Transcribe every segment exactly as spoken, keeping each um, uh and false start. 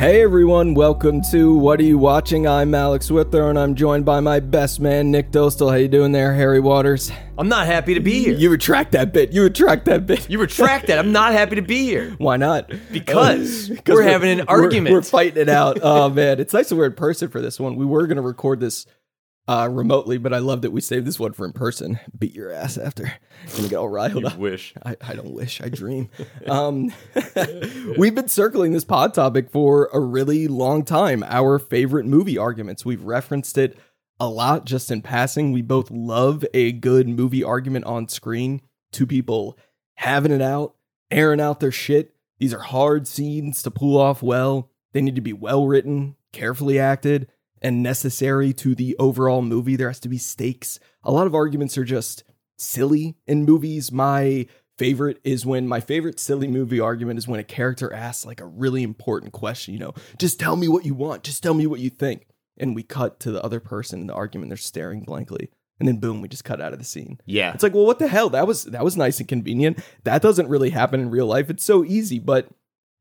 Hey everyone, welcome to What Are You Watching? I'm Alex Wither, and I'm joined by my best man, Nick Dostal. How you doing there, Harry Waters? I'm not happy to be here. You retract that bit. You retract that bit. You retract that. I'm not happy to be here. Why not? Because um, we're, we're having an we're, argument. We're fighting it out. Oh, man. It's nice that we're in person for this one. We were going to record this uh, remotely, but I love that we saved this one for in person. Beat your ass after. I'm going to get all riled up. wish. I, I don't wish. I dream. Um, we've been circling this pod topic for a really long time. Our favorite movie arguments. We've referenced it a lot just in passing. We both love a good movie argument on screen. Two people having it out, airing out their shit. These are hard scenes to pull off well. They need to be well written, carefully acted, and necessary to the overall movie. There has to be stakes. A lot of arguments are just silly in movies. My favorite is when my favorite silly movie argument is when a character asks like a really important question, you know, just tell me what you want. Just tell me what you think. And we cut to the other person in the argument. They're staring blankly. And then boom, we just cut out of the scene. Yeah. It's like, well, what the hell? That was that was nice and convenient. That doesn't really happen in real life. It's so easy. But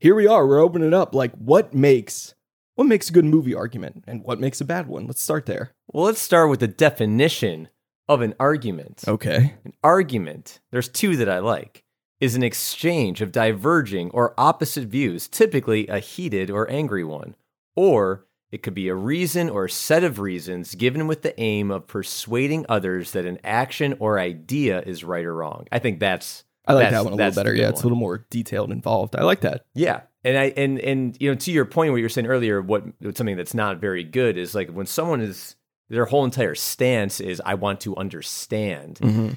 here we are. We're opening it up. Like, what makes what makes a good movie argument and what makes a bad one? Let's start there. Well, let's start with the definition of an argument. Okay. An argument, there's two that I like, is an exchange of diverging or opposite views, typically a heated or angry one, or it could be a reason or a set of reasons given with the aim of persuading others that an action or idea is right or wrong. I think that's... I like that's, that one a little better. Yeah, it's one. A little more detailed and involved. I like that. Yeah. And, I and and you know, to your point, what you were saying earlier, what something that's not very good is like when someone is... Their whole entire stance is, I want to understand. Mm-hmm.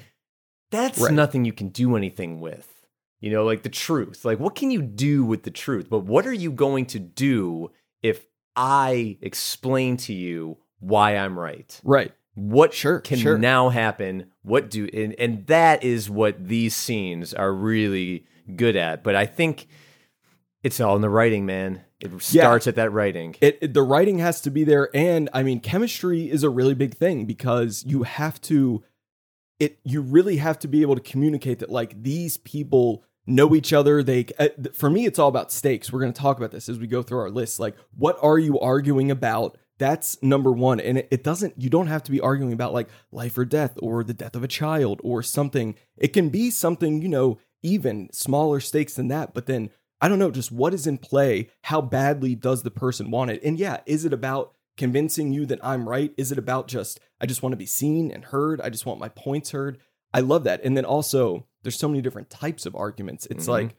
That's right. Nothing you can do anything with. You know, like the truth. Like, what can you do with the truth? But what are you going to do if... I explain to you why I'm right. Right. What sure, can sure. now happen? What do and, and that is what these scenes are really good at. But I think it's all in the writing, man. It starts yeah. at that writing. It, it, the writing has to be there, and I mean, chemistry is a really big thing because you have to. It you really have to be able to communicate that like these people know each other. They, uh, for me, it's all about stakes. We're going to talk about this as we go through our list. Like, what are you arguing about? That's number one. And it, it doesn't, you don't have to be arguing about like life or death or the death of a child or something. It can be something, you know, even smaller stakes than that. But then I don't know, just what is in play? How badly does the person want it? And yeah, is it about convincing you that I'm right? Is it about just, I just want to be seen and heard. I just want my points heard. I love that. And then also, there's so many different types of arguments. It's mm-hmm. like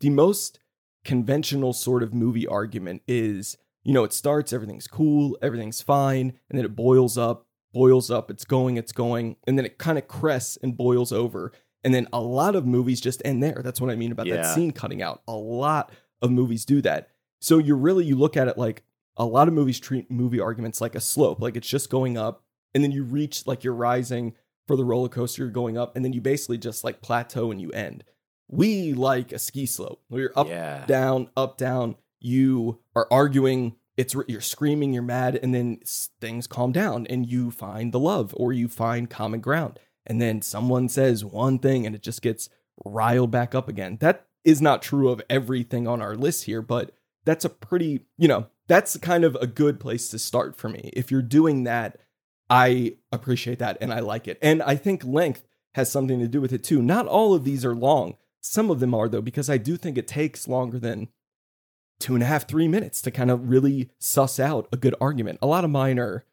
the most conventional sort of movie argument is, you know, it starts, everything's cool, everything's fine, and then it boils up, boils up, it's going, it's going, and then it kind of crests and boils over. And then a lot of movies just end there. That's what I mean about yeah. that scene cutting out. A lot of movies do that. So you really, you look at it like a lot of movies treat movie arguments like a slope, like it's just going up, and then you reach like you're rising for the roller coaster, you're going up, and then you basically just like plateau and you end. We like a ski slope. We're up, yeah. down, up, down. You are arguing. It's you're screaming. You're mad, and then things calm down, and you find the love, or you find common ground, and then someone says one thing, and it just gets riled back up again. That is not true of everything on our list here, but that's a pretty, you know, that's kind of a good place to start for me. If you're doing that, I appreciate that, and I like it. And I think length has something to do with it, too. Not all of these are long. Some of them are, though, because I do think it takes longer than two and a half, three minutes to kind of really suss out a good argument. A lot of mine are,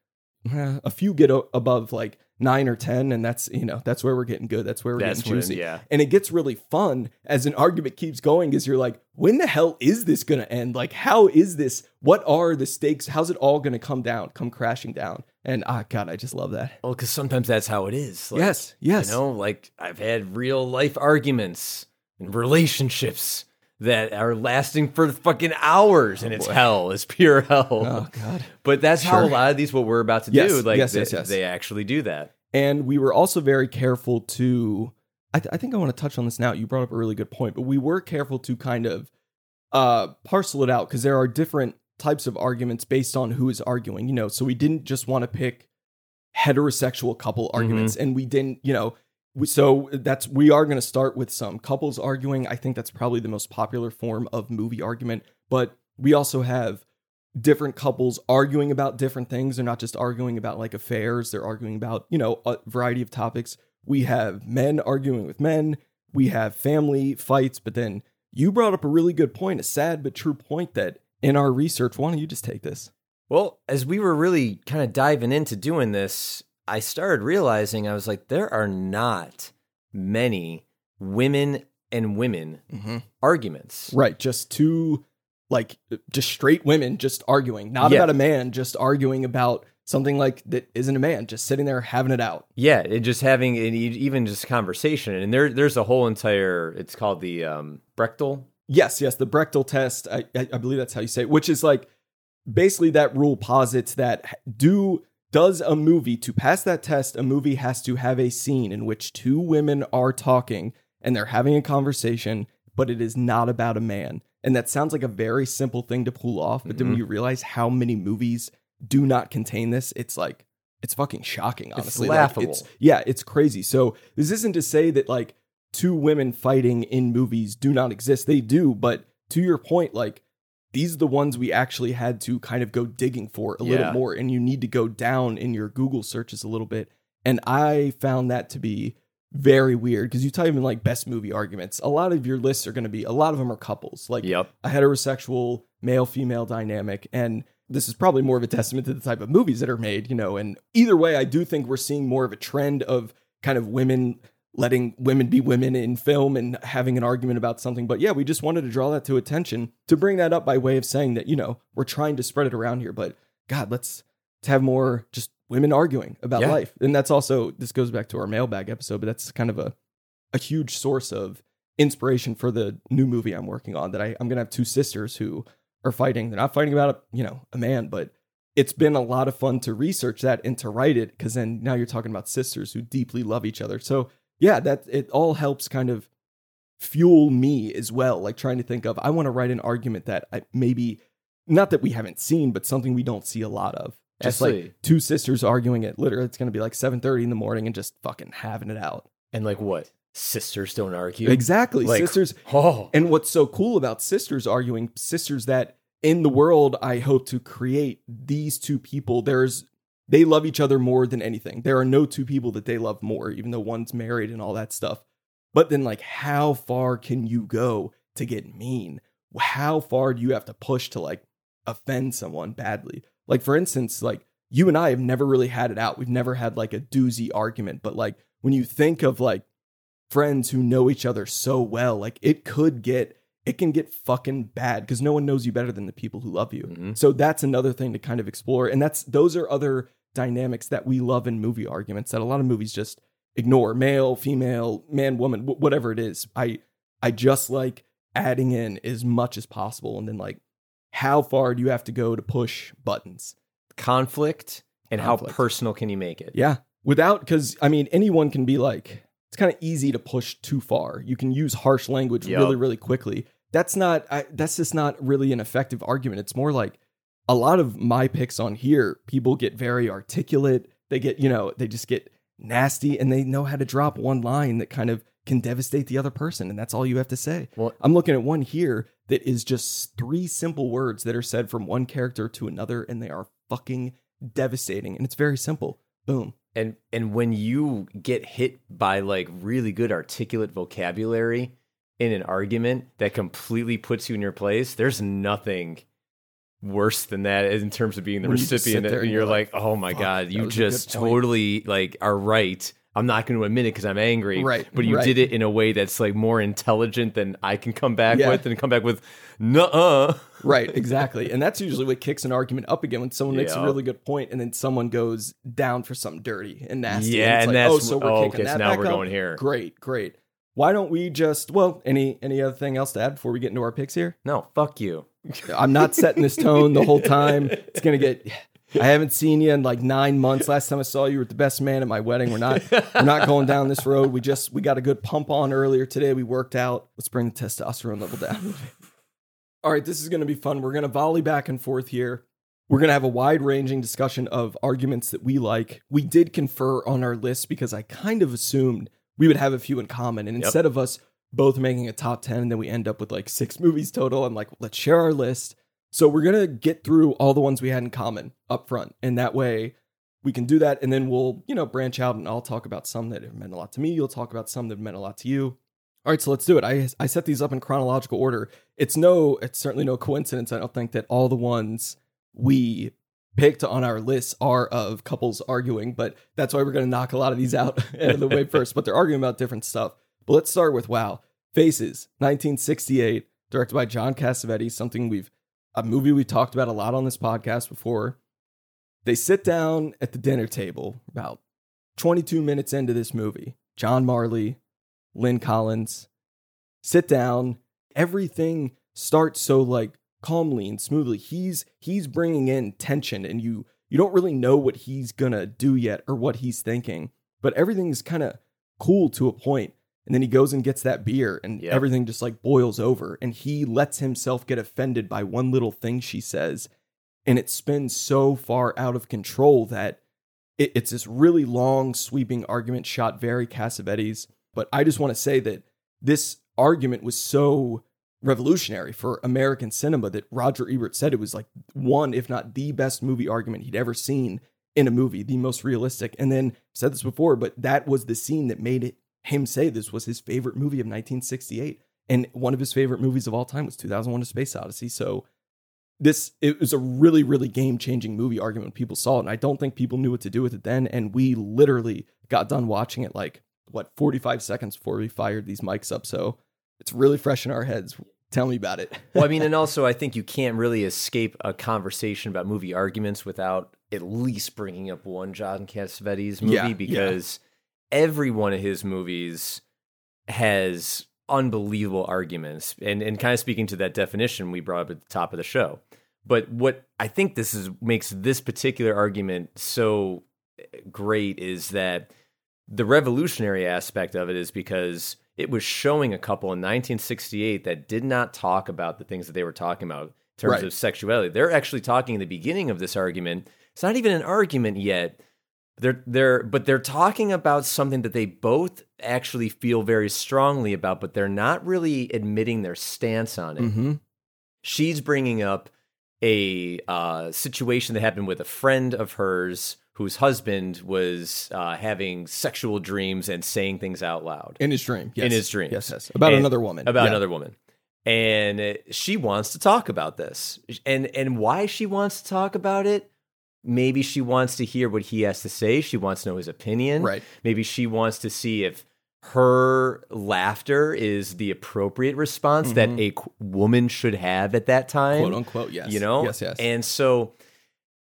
eh, a few get o- above, like, nine or ten, and that's, you know, that's where we're getting good. That's where we're that's getting juicy. When, yeah. And it gets really fun as an argument keeps going, is you're like, when the hell is this going to end? Like, how is this? What are the stakes? How's it all going to come down, come crashing down? And ah, oh, God, I just love that. Well, because sometimes that's how it is. Like, yes, yes. You know, like I've had real life arguments and relationships that are lasting for fucking hours, oh, and it's boy. hell. It's pure hell. Oh, God. But that's sure. how a lot of these, what we're about to yes, do, like yes, they, yes, yes. they actually do that. And we were also very careful to, I, th- I think I want to touch on this now. You brought up a really good point, but we were careful to kind of uh, parcel it out because there are different types of arguments based on who is arguing, you know, so we didn't just want to pick heterosexual couple arguments mm-hmm. and we didn't, you know, we, so that's, we are going to start with some couples arguing. I think that's probably the most popular form of movie argument, but we also have different couples arguing about different things. They're not just arguing about like affairs. They're arguing about, you know, a variety of topics. We have men arguing with men. We have family fights. But then you brought up a really good point, a sad but true point that in our research, why don't you just take this? Well, as we were really kind of diving into doing this, I started realizing, I was like, there are not many women and women mm-hmm. arguments. Right. Just two, like, just straight women just arguing. Not yeah. about a man, just arguing about something like that isn't a man, just sitting there having it out. Yeah, and just having an, even just conversation. And there, there's a whole entire, it's called the um, Brechtel. Yes, yes, the Brechtel test. I, I believe that's how you say it, which is like, basically that rule posits that do... Does a movie, to pass that test, a movie has to have a scene in which two women are talking and they're having a conversation, but it is not about a man. And that sounds like a very simple thing to pull off, but mm-hmm. then when you realize how many movies do not contain this, it's like, it's fucking shocking, honestly. It's laughable. Like, it's, yeah, it's crazy. So this isn't to say that like two women fighting in movies do not exist. They do, but to your point, like, these are the ones we actually had to kind of go digging for a yeah. little more, and you need to go down in your Google searches a little bit. And I found that to be very weird because you type in like best movie arguments. A lot of your lists are going to be, a lot of them are couples, like yep. a heterosexual male-female dynamic. And this is probably more of a testament to the type of movies that are made, you know, and either way, I do think we're seeing more of a trend of kind of women letting women be women in film and having an argument about something. But yeah, we just wanted to draw that to attention, to bring that up by way of saying that, you know, we're trying to spread it around here, but God, let's have more just women arguing about yeah. life. And that's also, this goes back to our mailbag episode, but that's kind of a, a huge source of inspiration for the new movie I'm working on that I, I'm going to have two sisters who are fighting. They're not fighting about, a, you know, a man, but it's been a lot of fun to research that and to write it, because then now you're talking about sisters who deeply love each other. So yeah, that it all helps kind of fuel me as well, like trying to think of, I want to write an argument that I maybe, not that we haven't seen, but something we don't see a lot of. Just Absolutely. Like two sisters arguing at literally, it's going to be like seven thirty in the morning and just fucking having it out. And like what? Sisters don't argue. Exactly. Like, sisters. Oh. And what's so cool about sisters arguing, sisters that in the world, I hope to create these two people, there's they love each other more than anything. There are no two people that they love more, even though one's married and all that stuff. But then, like, how far can you go to get mean? How far do you have to push to, like, offend someone badly? Like, for instance, like, you and I have never really had it out. We've never had, like, a doozy argument. But, like, when you think of, like, friends who know each other so well, like, it could get, it can get fucking bad because no one knows you better than the people who love you. Mm-hmm. So that's another thing to kind of explore. And that's, those are other dynamics that we love in movie arguments that a lot of movies just ignore. Male, female, man, woman, w- whatever it is. I, I just like adding in as much as possible. And then like, how far do you have to go to push buttons? Conflict and Conflict. How personal can you make it? Yeah. Without, cause I mean, anyone can be like, it's kind of easy to push too far. You can use harsh language yep. really, really quickly. That's not, I, that's just not really an effective argument. It's more like a lot of my picks on here, people get very articulate. They get, you know, they just get nasty and they know how to drop one line that kind of can devastate the other person. And that's all you have to say. Well, I'm looking at one here that is just three simple words that are said from one character to another. And they are fucking devastating. And it's very simple. Boom. And, and when you get hit by like really good articulate vocabulary in an argument that completely puts you in your place, there's nothing worse than that in terms of being the when recipient. You and you're like, like, oh my God, you just totally like are right. I'm not going to admit it because I'm angry, right, but you right. did it in a way that's like more intelligent than I can come back yeah. with and come back with, nuh-uh. Right, exactly. And that's usually what kicks an argument up again when someone yeah. makes a really good point and then someone goes down for some dirty and nasty. Yeah, and, it's and like, that's, oh, so we're oh, kicking okay, that so now back we're going up? Here. Great, great. Why don't we just, well, any any other thing else to add before we get into our picks here? No, fuck you. I'm not setting this tone the whole time. It's going to get, I haven't seen you in like nine months. Last time I saw you, you were the best man at my wedding. We're not we're not going down this road. We just, we got a good pump on earlier today. We worked out. Let's bring the testosterone level down. All right, this is going to be fun. We're going to volley back and forth here. We're going to have a wide-ranging discussion of arguments that we like. We did confer on our list because I kind of assumed we would have a few in common. And instead yep. of us both making a top ten, and then we end up with like six movies total, I'm like, let's share our list. So we're going to get through all the ones we had in common up front. And that way we can do that. And then we'll, you know, branch out and I'll talk about some that have meant a lot to me. You'll talk about some that meant a lot to you. All right, so let's do it. I I set these up in chronological order. It's no, it's certainly no coincidence, I don't think, that all the ones we picked on our lists are of couples arguing, but that's why we're going to knock a lot of these out out of the way first. But they're arguing about different stuff. But let's start with Wow, Faces, nineteen sixty-eight, directed by John Cassavetes, something we've, a movie we've talked about a lot on this podcast before. They sit down at the dinner table about twenty-two minutes into this movie. John Marley, Lynn Collins, sit down. Everything starts so like calmly and smoothly. He's he's bringing in tension, and you you don't really know what he's gonna do yet or what he's thinking. But everything's kind of cool to a point, and then he goes and gets that beer, and yep. everything just like boils over. And he lets himself get offended by one little thing she says, and it spins so far out of control that it, it's this really long, sweeping argument shot very Cassavetes. But I just want to say that this argument was so revolutionary for American cinema that Roger Ebert said it was like one, if not the best movie argument he'd ever seen in a movie, the most realistic. And then said this before, but that was the scene that made it him say this was his favorite movie of nineteen sixty-eight. And one of his favorite movies of all time was two thousand one A Space Odyssey. So this, it was a really, really game-changing movie argument when people saw it. And I don't think people knew what to do with it then. And we literally got done watching it like, what, forty-five seconds before we fired these mics up. So it's really fresh in our heads. Tell me about it. Well, I mean, and also I think you can't really escape a conversation about movie arguments without at least bringing up one John Cassavetes movie, yeah, because yeah. every one of his movies has unbelievable arguments. And and kind of speaking to that definition we brought up at the top of the show. But what I think this is makes this particular argument so great is that the revolutionary aspect of it is because it was showing a couple in nineteen sixty-eight that did not talk about the things that they were talking about in terms right. of sexuality. They're actually talking in the beginning of this argument. It's not even an argument yet. They're they're but they're talking about something that they both actually feel very strongly about, but they're not really admitting their stance on it. Mm-hmm. She's bringing up a uh, situation that happened with a friend of hers whose husband was uh, having sexual dreams and saying things out loud. In his dream, yes. In his dreams. Yes, yes. About and, another woman. About yeah. another woman. And she wants to talk about this. And and why she wants to talk about it, maybe she wants to hear what he has to say. She wants to know his opinion. Right. Maybe she wants to see if her laughter is the appropriate response mm-hmm. that a qu- woman should have at that time. Quote, unquote, yes. You know? Yes, yes. And so...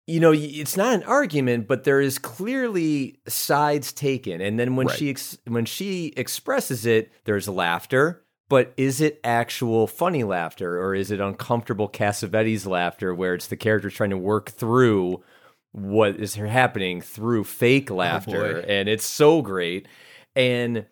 You know, it's not an argument, but there is clearly sides taken. And then when right. she ex- when she expresses it, there's laughter. But is it actual funny laughter, or is it uncomfortable Cassavetes laughter where it's the character trying to work through what is happening through fake laughter? Oh, and it's so great. And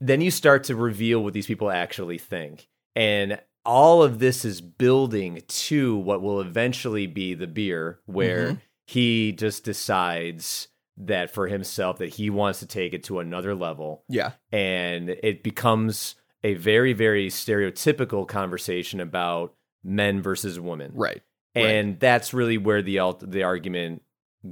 then you start to reveal what these people actually think. And all of this is building to what will eventually be the beer, where mm-hmm. he just decides that for himself that he wants to take it to another level. Yeah. And it becomes a very, very stereotypical conversation about men versus women. Right. And right. that's really where the the argument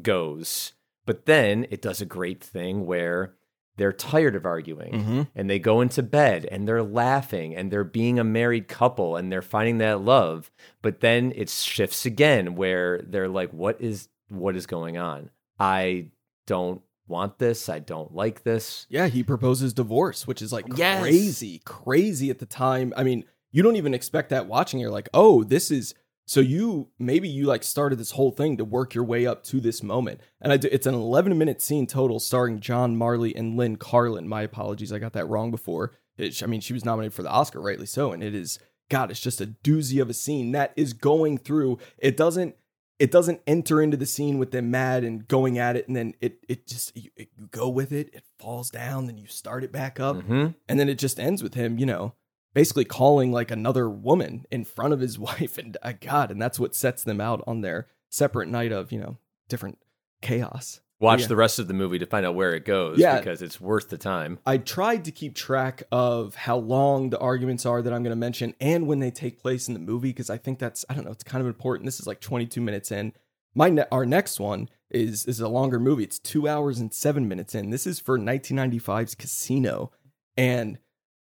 goes. But then it does a great thing where they're tired of arguing mm-hmm. and they go into bed and they're laughing and they're being a married couple and they're finding that love. But then it shifts again where they're like, what is, what is going on? I don't want this. I don't like this. Yeah. He proposes divorce, which is like yes. crazy, crazy at the time. I mean, you don't even expect that watching. You're like, oh, this is, so you, maybe you like started this whole thing to work your way up to this moment. And I do, it's an eleven minute scene total starring John Marley and Lynn Carlin. My apologies. I got that wrong before. It, I mean, she was nominated for the Oscar, rightly so. And it is, God, it's just a doozy of a scene that is going through. It doesn't, it doesn't enter into the scene with them mad and going at it. And then it, it just, you, it, you go with it, it falls down, then you start it back up. Mm-hmm. And then it just ends with him, you know, basically calling like another woman in front of his wife and uh, God. And that's what sets them out on their separate night of, you know, different chaos. Watch yeah. the rest of the movie to find out where it goes yeah. because it's worth the time. I tried to keep track of how long the arguments are that I'm going to mention and when they take place in the movie, because I think that's, I don't know, it's kind of important. This is like twenty-two minutes in. My ne- Our next one is, is a longer movie. It's two hours and seven minutes in. This is for nineteen ninety-five's Casino. And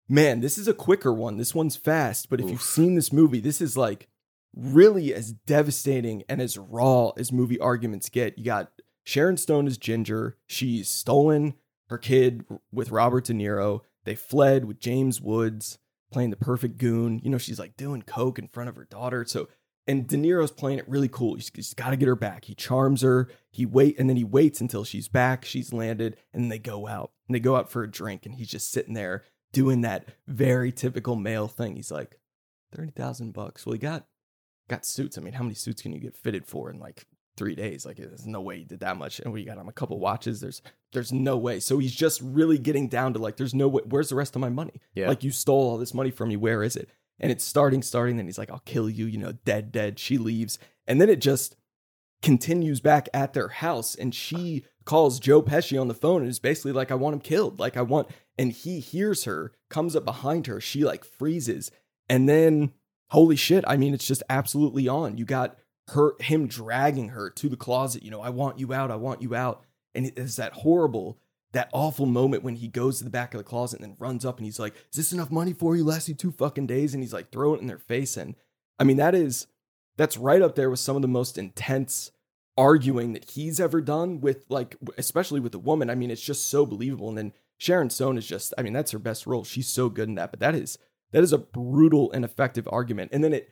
man, this is a quicker one. This one's fast. But if Oof. You've seen this movie, this is like really as devastating and as raw as movie arguments get. You got Sharon Stone is Ginger. She's stolen her kid with Robert De Niro. They fled with James Woods playing the perfect goon. You know, she's like doing coke in front of her daughter. So, and De Niro's playing it really cool. He's, he's got to get her back. He charms her. He wait, and then he waits until she's back. She's landed, and they go out. And they go out for a drink, and he's just sitting there doing that very typical male thing. He's like, thirty thousand bucks. Well, he got got suits. I mean, how many suits can you get fitted for in like three days? Like, there's no way he did that much. And we got him a couple watches. There's there's no way. So he's just really getting down to like, there's no way. Where's the rest of my money? Yeah. Like, you stole all this money from me. Where is it? And it's starting, starting. Then he's like, I'll kill you. You know, dead, dead. She leaves. And then it just continues back at their house. And she calls Joe Pesci on the phone and is basically like, I want him killed. Like, I want. And he hears her, comes up behind her. She like freezes. And then, holy shit. I mean, it's just absolutely on. You got her, him dragging her to the closet, you know, I want you out, I want you out. And it's that horrible, that awful moment when he goes to the back of the closet and then runs up and he's like, is this enough money for you? Last you two fucking days. And he's like, throw it in their face. And I mean, that is, that's right up there with some of the most intense arguing that he's ever done with, like, especially with a woman. I mean, it's just so believable. And then Sharon Stone is just, I mean, that's her best role. She's so good in that, but that is, that is a brutal and effective argument. And then it,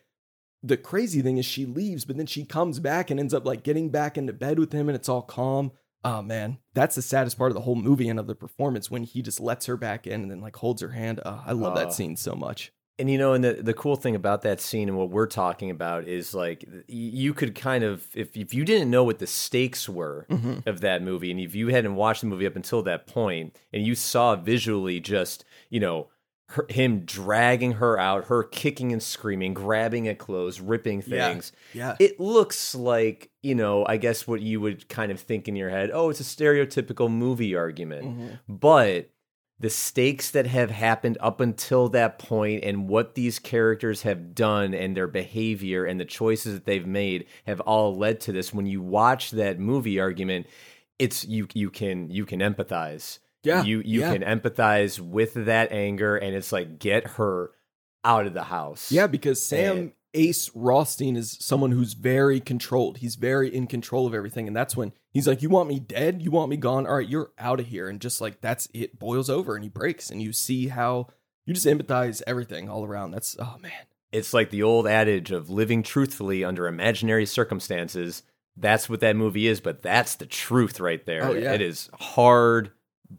the crazy thing is she leaves, but then she comes back and ends up like getting back into bed with him and it's all calm. Oh man, that's the saddest part of the whole movie and of the performance when he just lets her back in and then like holds her hand. Oh, I love uh, that scene so much. And you know, and the, the cool thing about that scene and what we're talking about is like, you could kind of, if, if you didn't know what the stakes were mm-hmm. of that movie, and if you hadn't watched the movie up until that point and you saw visually just, you know, Her, him dragging her out, her kicking and screaming, grabbing at clothes, ripping things. Yeah, yeah. It looks like, you know, I guess what you would kind of think in your head, oh, it's a stereotypical movie argument. Mm-hmm. But the stakes that have happened up until that point and what these characters have done and their behavior and the choices that they've made have all led to this. When you watch that movie argument, it's you you can you can empathize. Yeah, you you yeah. can empathize with that anger, and it's like, get her out of the house. Yeah, because Sam and, Ace Rothstein is someone who's very controlled. He's very in control of everything, and that's when he's like, you want me dead? You want me gone? All right, you're out of here. And just like, that's it, boils over, and he breaks, and you see how you just empathize everything all around. That's, oh, man. It's like the old adage of living truthfully under imaginary circumstances. That's what that movie is, but that's the truth right there. Oh, yeah. It is hard,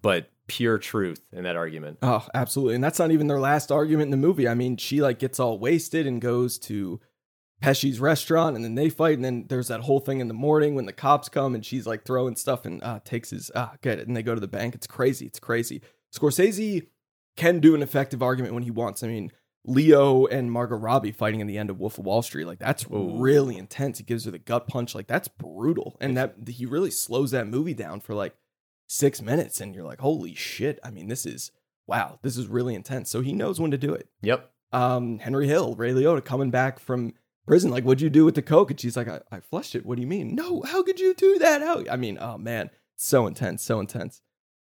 but pure truth in that argument. Oh, absolutely. And that's not even their last argument in the movie. I mean, she like gets all wasted and goes to Pesci's restaurant, and then they fight. And then there's that whole thing in the morning when the cops come and she's like throwing stuff and uh, takes his, ah, uh, get it. And they go to the bank. It's crazy. It's crazy. Scorsese can do an effective argument when he wants. I mean, Leo and Margot Robbie fighting in the end of Wolf of Wall Street. Like, that's Ooh. Really intense. He gives her the gut punch. Like, that's brutal. And that he really slows that movie down for like six minutes, and you're like, holy shit. I mean, this is, wow, this is really intense. So he knows when to do it. Yep. Um, Henry Hill, Ray Liotta, coming back from prison. Like, what'd you do with the coke? And she's like, I, I flushed it. What do you mean? No, how could you do that? How? I mean, oh man, so intense, so intense.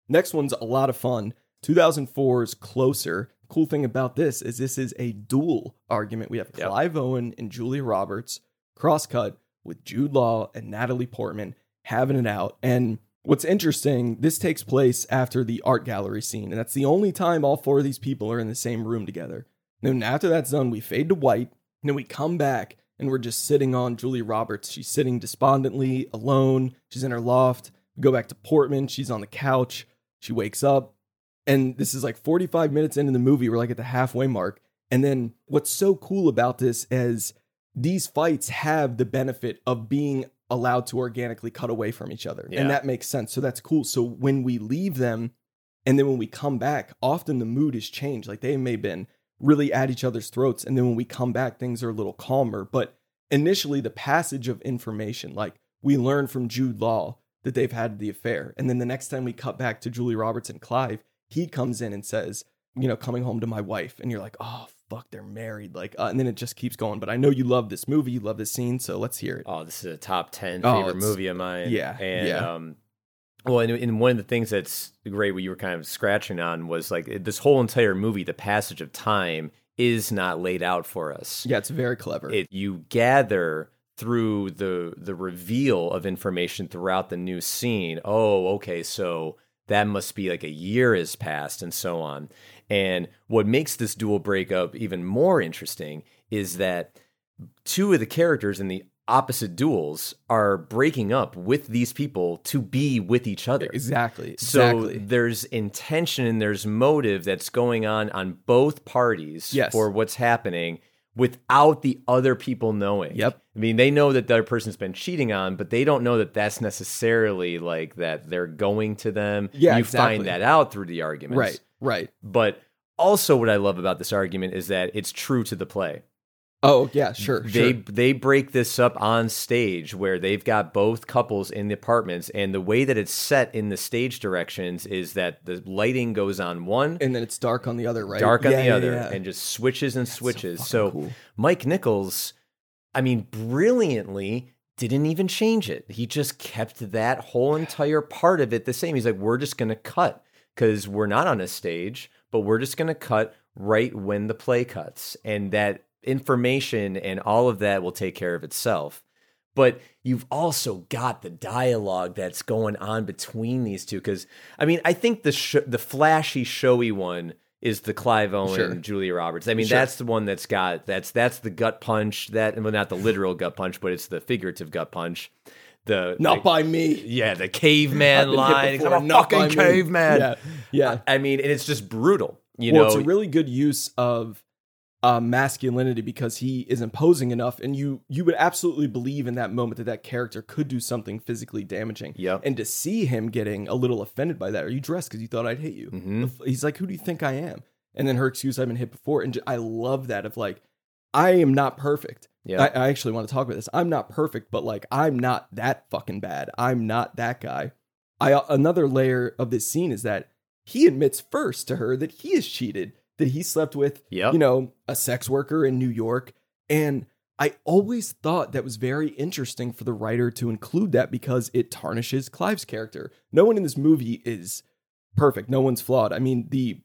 Next one's a lot of fun. two thousand four's Closer. Cool thing about this is this is a dual argument. We have yep. Clive Owen and Julia Roberts crosscut with Jude Law and Natalie Portman having it out. And what's interesting, this takes place after the art gallery scene, and that's the only time all four of these people are in the same room together. And then after that's done, we fade to white, and then we come back, and we're just sitting on Julia Roberts. She's sitting despondently, alone. She's in her loft. We go back to Portman. She's on the couch. She wakes up, and this is like forty-five minutes into the movie. We're like at the halfway mark. And then what's so cool about this is these fights have the benefit of being allowed to organically cut away from each other. Yeah. And that makes sense. So that's cool. So when we leave them and then when we come back, often the mood is changed. Like, they may have been really at each other's throats. And then when we come back, things are a little calmer. But initially, the passage of information, like we learn from Jude Law that they've had the affair. And then the next time we cut back to Julia Roberts and Clive, he comes in and says, you know, coming home to my wife. And you're like, oh, fuck, they're married. Like, uh, and then it just keeps going. But I know you love this movie. You love this scene. So let's hear it. Oh, this is a top ten favorite oh, movie of mine. Yeah. And, yeah. um, well, and, and one of the things that's great, what you were kind of scratching on was like this whole entire movie, the passage of time is not laid out for us. Yeah, it's very clever. It, you gather through the the reveal of information throughout the new scene. Oh, okay, so that must be like a year has passed and so on. And what makes this dual breakup even more interesting is that two of the characters in the opposite duels are breaking up with these people to be with each other. Exactly. So exactly. There's intention and there's motive that's going on on both parties yes. for what's happening without the other people knowing. Yep. I mean, they know that the other person's been cheating on, but they don't know that that's necessarily like that they're going to them. Yeah, you exactly. find that out through the arguments. Right, right. But also what I love about this argument is that it's true to the play. Oh, yeah, sure. They sure. they break this up on stage where they've got both couples in the apartments, and the way that it's set in the stage directions is that the lighting goes on one. And then it's dark on the other, right? Dark on yeah, the yeah, other, yeah. and just switches and That's switches. So, so cool. Mike Nichols, I mean, brilliantly didn't even change it. He just kept that whole entire part of it the same. He's like, we're just going to cut because we're not on a stage, but we're just going to cut right when the play cuts. And that information and all of that will take care of itself. But you've also got the dialogue that's going on between these two. Because, I mean, I think the sh- the flashy, showy one is the Clive Owen sure. and Julia Roberts. I mean, sure. that's the one that's got, that's that's the gut punch. That, well, not the literal gut punch, but it's the figurative gut punch. The Not like, by me. Yeah, the caveman line. I'm a Not fucking caveman. Yeah. yeah. I mean, and it's just brutal. You well, know, it's a really good use of Uh, masculinity because he is imposing enough, and you you would absolutely believe in that moment that that character could do something physically damaging. Yeah, and to see him getting a little offended by that, are you dressed because you thought I'd hit you? Mm-hmm. He's like, who do you think I am? And then her excuse, I've been hit before. And I love that of like, I am not perfect. Yeah, I, I actually want to talk about this. I'm not perfect, but like, I'm not that fucking bad. I'm not that guy. I another layer of this scene is that he admits first to her that he is cheated. That he slept with, yep. you know, a sex worker in New York. And I always thought that was very interesting for the writer to include that because it tarnishes Clive's character. No one in this movie is perfect. No one's flawed. I mean, the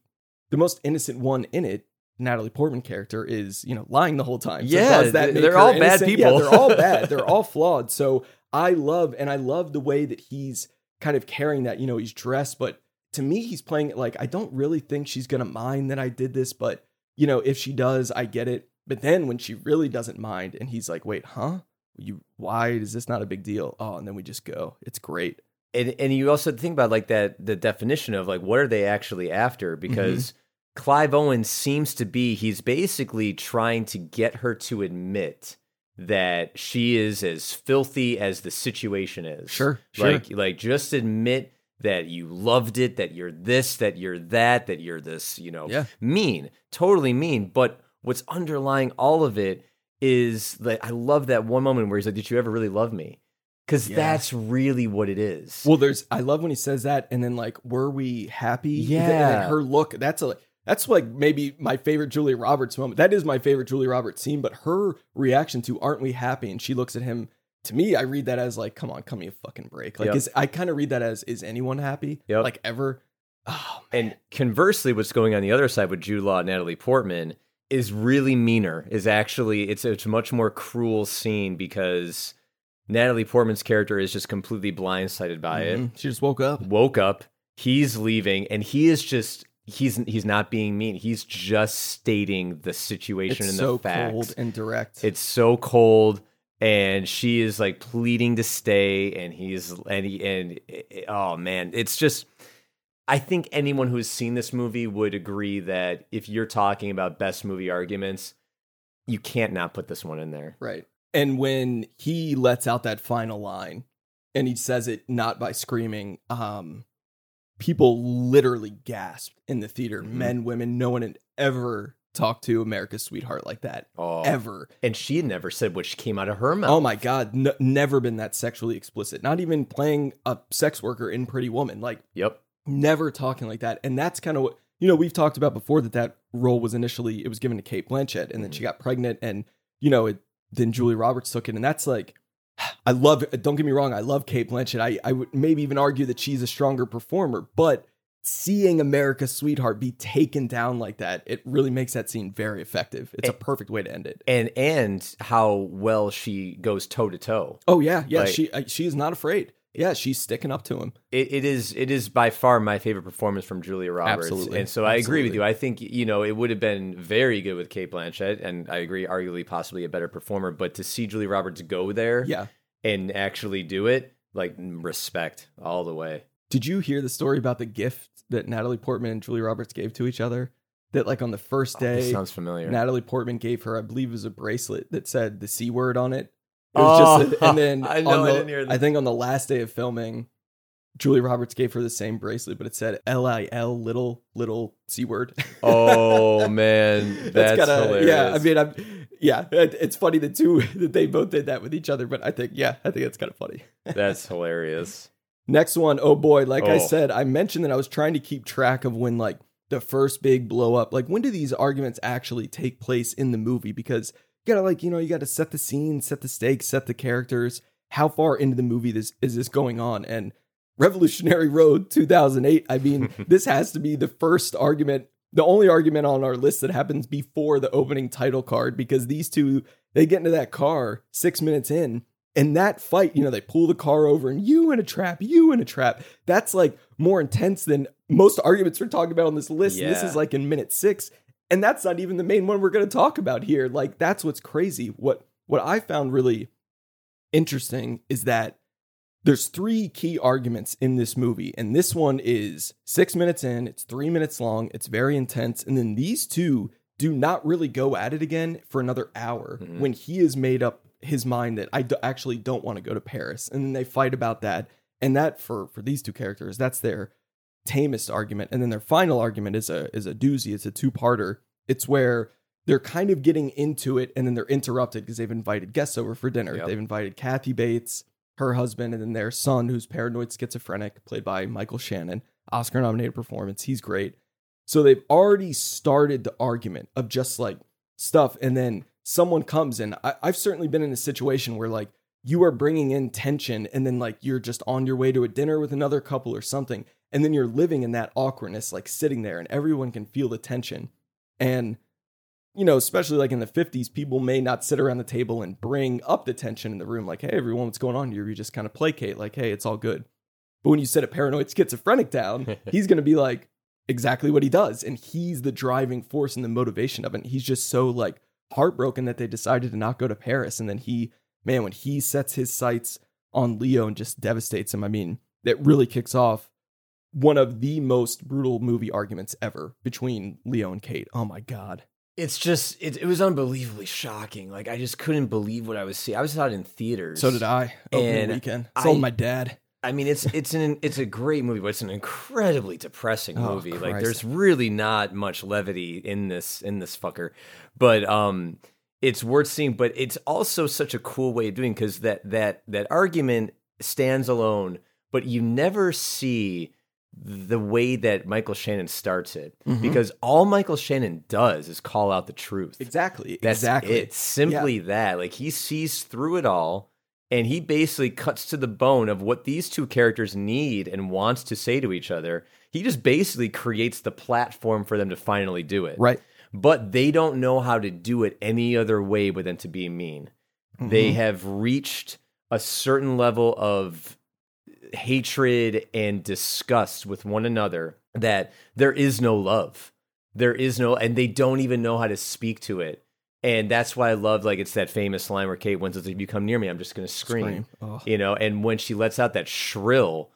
the most innocent one in it, Natalie Portman character, is, you know, lying the whole time. So yeah, does that make they're her all innocent? Bad people. Yeah, they're all bad. They're all flawed. So I love, and I love the way that he's kind of carrying that, you know, he's dressed, but to me, he's playing it like, I don't really think she's going to mind that I did this, but, you know, if she does, I get it. But then when she really doesn't mind, and he's like, wait, huh? You, why is this not a big deal? Oh, and then we just go. It's great. And and you also think about, like, that the definition of, like, what are they actually after? Because mm-hmm. Clive Owen seems to be, he's basically trying to get her to admit that she is as filthy as the situation is. Sure, sure. Like, like just admit that you loved it, that you're this, that you're that, that you're this, you know, yeah. mean, totally mean. But what's underlying all of it is that I love that one moment where he's like, did you ever really love me? Because yeah. that's really what it is. Well, there's, I love when he says that. And then like, were we happy? Yeah. And then her look, that's a, that's like maybe my favorite Julia Roberts moment. That is my favorite Julia Roberts scene, but her reaction to aren't we happy? And she looks at him. To me, I read that as like, come on, come me a fucking break. Like, yep. is, I kind of read that as, is anyone happy? Yep. Like, ever? Oh, and conversely, what's going on the other side with Jude Law and Natalie Portman is really meaner. Is actually, it's, it's a much more cruel scene because Natalie Portman's character is just completely blindsided by mm-hmm. it. She just woke up. Woke up. He's leaving, and he is just... He's he's not being mean. He's just stating the situation it's and so the facts. It's so cold and direct. It's so cold. And she is like pleading to stay, and he's and he, and oh man, it's just. I think anyone who has seen this movie would agree that if you're talking about best movie arguments, you can't not put this one in there, right? And when he lets out that final line, and he says it not by screaming, um, people literally gasped in the theater, mm-hmm. men, women, no one had ever talk to America's sweetheart like that oh. ever. And she never said what she came out of her mouth. Oh my God. N- never been that sexually explicit. Not even playing a sex worker in Pretty Woman. Like, yep. Never talking like that. And that's kind of what, you know, we've talked about before that that role was initially, it was given to Cate Blanchett and then mm. she got pregnant and, you know, it, then Julia Roberts took it. And that's like, I love it. Don't get me wrong. I love Cate Blanchett. I, I would maybe even argue that she's a stronger performer, but seeing America's Sweetheart be taken down like that, it really makes that scene very effective. It's and, a perfect way to end it. And and how well she goes toe to toe. Oh yeah, yeah. Like, she she is not afraid. Yeah, she's sticking up to him. It, it is it is by far my favorite performance from Julia Roberts. Absolutely. And so I Absolutely. agree with you. I think, you know, it would have been very good with Cate Blanchett, and I agree, arguably possibly a better performer. But to see Julia Roberts go there, yeah. and actually do it, like, respect all the way. Did you hear the story about the gift that Natalie Portman and Julia Roberts gave to each other? That, like, on the first day, oh, this sounds familiar. Natalie Portman gave her, I believe it was a bracelet that said the C word on it. It was oh, just a, and then I, know, the, I, didn't hear that. I think on the last day of filming, Julia Roberts gave her the same bracelet, but it said L I L, little, little C word. Oh, man. That's kinda, hilarious. Yeah, I mean, I'm, yeah, it, it's funny that, too, that they both did that with each other, but I think, yeah, I think it's kind of funny. That's hilarious. Next one, oh boy, like oh. I said, I mentioned that I was trying to keep track of when, like, the first big blow up, like, when do these arguments actually take place in the movie? Because you gotta, like, you know, you gotta set the scene, set the stakes, set the characters. How far into the movie this is this going on? And Revolutionary Road two thousand eight, I mean, this has to be the first argument, the only argument on our list that happens before the opening title card, because these two, they get into that car six minutes in. And that fight, you know, they pull the car over and you in a trap, you in a trap. That's like more intense than most arguments we're talking about on this list. Yeah. This is like in minute six. And that's not even the main one we're going to talk about here. Like, that's what's crazy. What what I found really interesting is that there's three key arguments in this movie. And this one is six minutes in. It's three minutes long. It's very intense. And then these two do not really go at it again for another hour mm-hmm. when he is made up his mind that I d- actually don't want to go to Paris. And then they fight about that. And that for, for these two characters, that's their tamest argument. And then their final argument is a, is a doozy. It's a two parter. It's where they're kind of getting into it. And then they're interrupted because they've invited guests over for dinner. Yep. They've invited Kathy Bates, her husband, and then their son, who's paranoid schizophrenic, played by Michael Shannon, Oscar nominated performance. He's great. So they've already started the argument of just like stuff. And then someone comes in. I, I've certainly been in a situation where, like, you are bringing in tension and then, like, you're just on your way to a dinner with another couple or something. And then you're living in that awkwardness, like sitting there and everyone can feel the tension. And, you know, especially like in the fifties, people may not sit around the table and bring up the tension in the room. Like, hey, everyone, what's going on here? You just kind of placate like, hey, it's all good. But when you sit a paranoid schizophrenic down, he's going to be like exactly what he does. And he's the driving force and the motivation of it. And he's just so, like, heartbroken that they decided to not go to Paris. And then he, man, when he sets his sights on Leo and just devastates him, I mean, that really kicks off one of the most brutal movie arguments ever between Leo and Cate. Oh my God. It's just, it, it was unbelievably shocking. Like, I just couldn't believe what I was seeing. I was out in theaters. So did I. Opening weekend. I saw my dad. I mean, it's it's an it's a great movie, but it's an incredibly depressing movie. Oh, like, there's really not much levity in this in this fucker, but um, it's worth seeing. But it's also such a cool way of doing, because that that that argument stands alone, but you never see the way that Michael Shannon starts it, mm-hmm. because all Michael Shannon does is call out the truth. Exactly. That's exactly. It's simply yeah. that. Like, he sees through it all. And he basically cuts to the bone of what these two characters need and wants to say to each other. He just basically creates the platform for them to finally do it. Right. But they don't know how to do it any other way but than to be mean. Mm-hmm. They have reached a certain level of hatred and disgust with one another that there is no love. There is no, and they don't even know how to speak to it. And that's why I love, like, it's that famous line where Cate Winslet's like, if you come near me, I'm just going to scream, scream. Oh. You know? And when she lets out that shrill,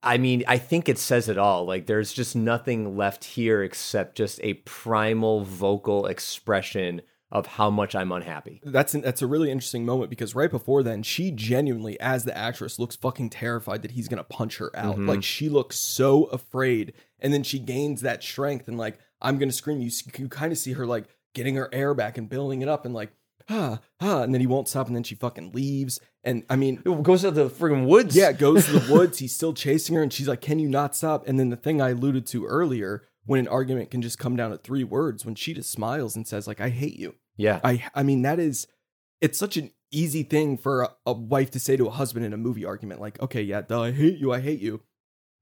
I mean, I think it says it all. Like, there's just nothing left here except just a primal vocal expression of how much I'm unhappy. That's an, that's a really interesting moment, because right before then, she genuinely, as the actress, looks fucking terrified that he's going to punch her out. Mm-hmm. Like, she looks so afraid. And then she gains that strength and, like, I'm gonna scream. You, you kind of see her like getting her air back and building it up and like, ah, ah, and then he won't stop, and then she fucking leaves. And I mean, it goes to the friggin' woods. Yeah, it goes to the woods. He's still chasing her, and she's like, "Can you not stop?" And then the thing I alluded to earlier, when an argument can just come down to three words, when she just smiles and says, "Like, I hate you." Yeah, I, I mean, that is, it's such an easy thing for a, a wife to say to a husband in a movie argument. Like, okay, yeah, duh, I hate you, I hate you.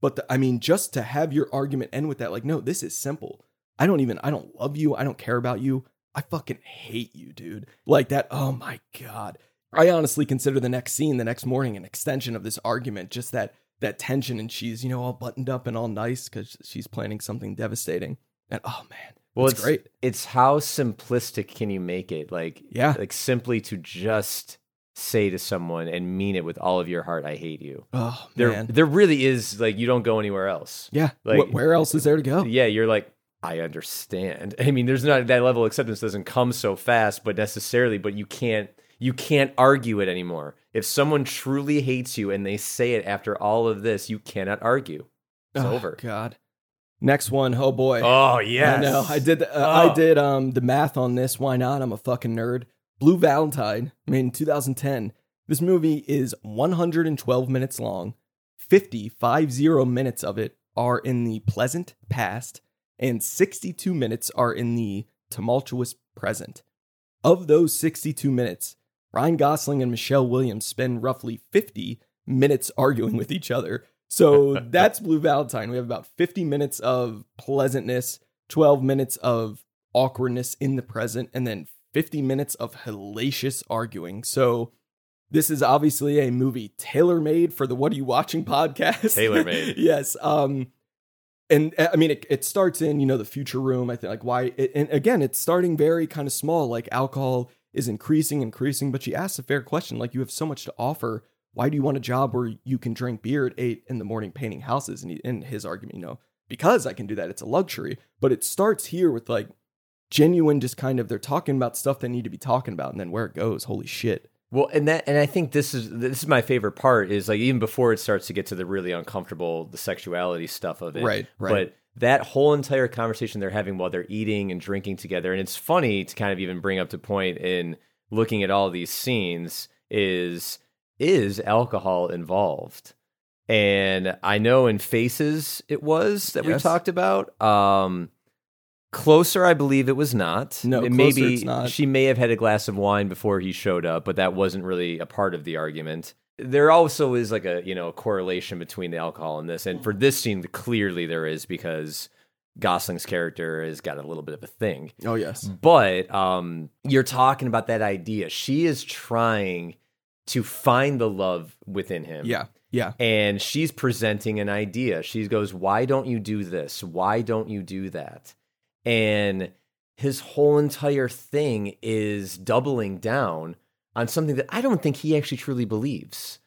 But the, I mean, just to have your argument end with that, like, no, this is simple. I don't even, I don't love you, I don't care about you. I fucking hate you, dude. Like that. Oh my God. I honestly consider the next scene the next morning an extension of this argument. Just that that tension. And she's, you know, all buttoned up and all nice because she's planning something devastating. And oh man, well, it's, it's great. It's how simplistic can you make it? Like, yeah, like simply to just say to someone and mean it with all of your heart, I hate you. Oh there, man. There really is, like, you don't go anywhere else. Yeah. Like, where else is there to go? Yeah. You're like, I understand. I mean, there's not that level of acceptance doesn't come so fast, but necessarily, but you can't, you can't argue it anymore. If someone truly hates you and they say it after all of this, you cannot argue. It's oh, over. God. Next one. Oh boy. Oh yes. I know. I did. Uh, oh. I did um, the math on this. Why not? I'm a fucking nerd. Blue Valentine, made in two thousand ten. This movie is one hundred twelve minutes long. fifty, fifty minutes of it are in the pleasant past, and sixty-two minutes are in the tumultuous present. Of those sixty-two minutes, Ryan Gosling and Michelle Williams spend roughly fifty minutes arguing with each other. So that's Blue Valentine. We have about fifty minutes of pleasantness, twelve minutes of awkwardness in the present, and then fifty minutes of hellacious arguing. So this is obviously a movie tailor-made for the What Are You Watching podcast. Tailor-made. Yes. Um... And I mean, it, it starts in, you know, the future room. I think like why. It, and again, it's starting very kind of small, like alcohol is increasing, increasing. But she asks a fair question, like, you have so much to offer. Why do you want a job where you can drink beer at eight in the morning painting houses? And in his argument, you know, because I can do that. It's a luxury. But it starts here with like genuine, just kind of they're talking about stuff they need to be talking about. And then where it goes. Holy shit. Well, and that, and I think this is this is my favorite part is like even before it starts to get to the really uncomfortable, the sexuality stuff of it. Right, right. But that whole entire conversation they're having while they're eating and drinking together, and it's funny to kind of even bring up the point in looking at all these scenes is is alcohol involved? And I know in Faces it was that yes. we talked about. Um, Closer, I believe it was not. No, it Closer maybe, it's not. She may have had a glass of wine before he showed up, but that wasn't really a part of the argument. There also is like a, you know, a correlation between the alcohol and this. And for this scene, clearly there is because Gosling's character has got a little bit of a thing. Oh, yes. But um, you're talking about that idea. She is trying to find the love within him. Yeah. Yeah. And she's presenting an idea. She goes, why don't you do this? Why don't you do that? And his whole entire thing is doubling down on something that I don't think he actually truly believes.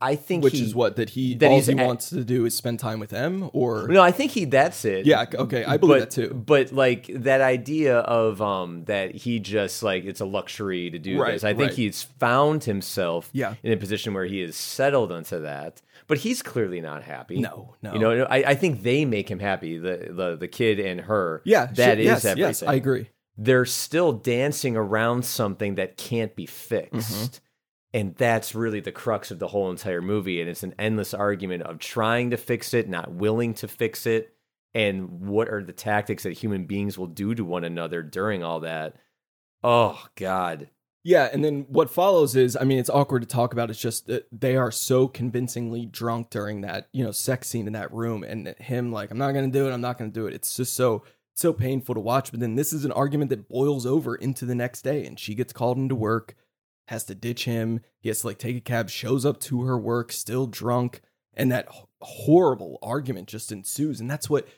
I think Which he, is what, that he that all he wants at, to do is spend time with them? Or no, I think he that's it. Yeah, okay, I believe but, that too. But like that idea of um, that he just like, it's a luxury to do right, this. I think right. he's found himself yeah. in a position where he is settled onto that. But he's clearly not happy. No, no. You know, I, I think they make him happy, the the, the kid and her. Yeah, that she, is yes, everything. Yes, I agree. They're still dancing around something that can't be fixed. Mm-hmm. And that's really the crux of the whole entire movie. And it's an endless argument of trying to fix it, not willing to fix it. And what are the tactics that human beings will do to one another during all that? Oh, God. Yeah, and then what follows is, I mean, it's awkward to talk about. It's just that they are so convincingly drunk during that, you know, sex scene in that room. And him like, I'm not going to do it. I'm not going to do it. It's just so, so painful to watch. But then this is an argument that boils over into the next day. And she gets called into work, has to ditch him. He has to like take a cab, shows up to her work, still drunk. And that horrible argument just ensues. And that's what,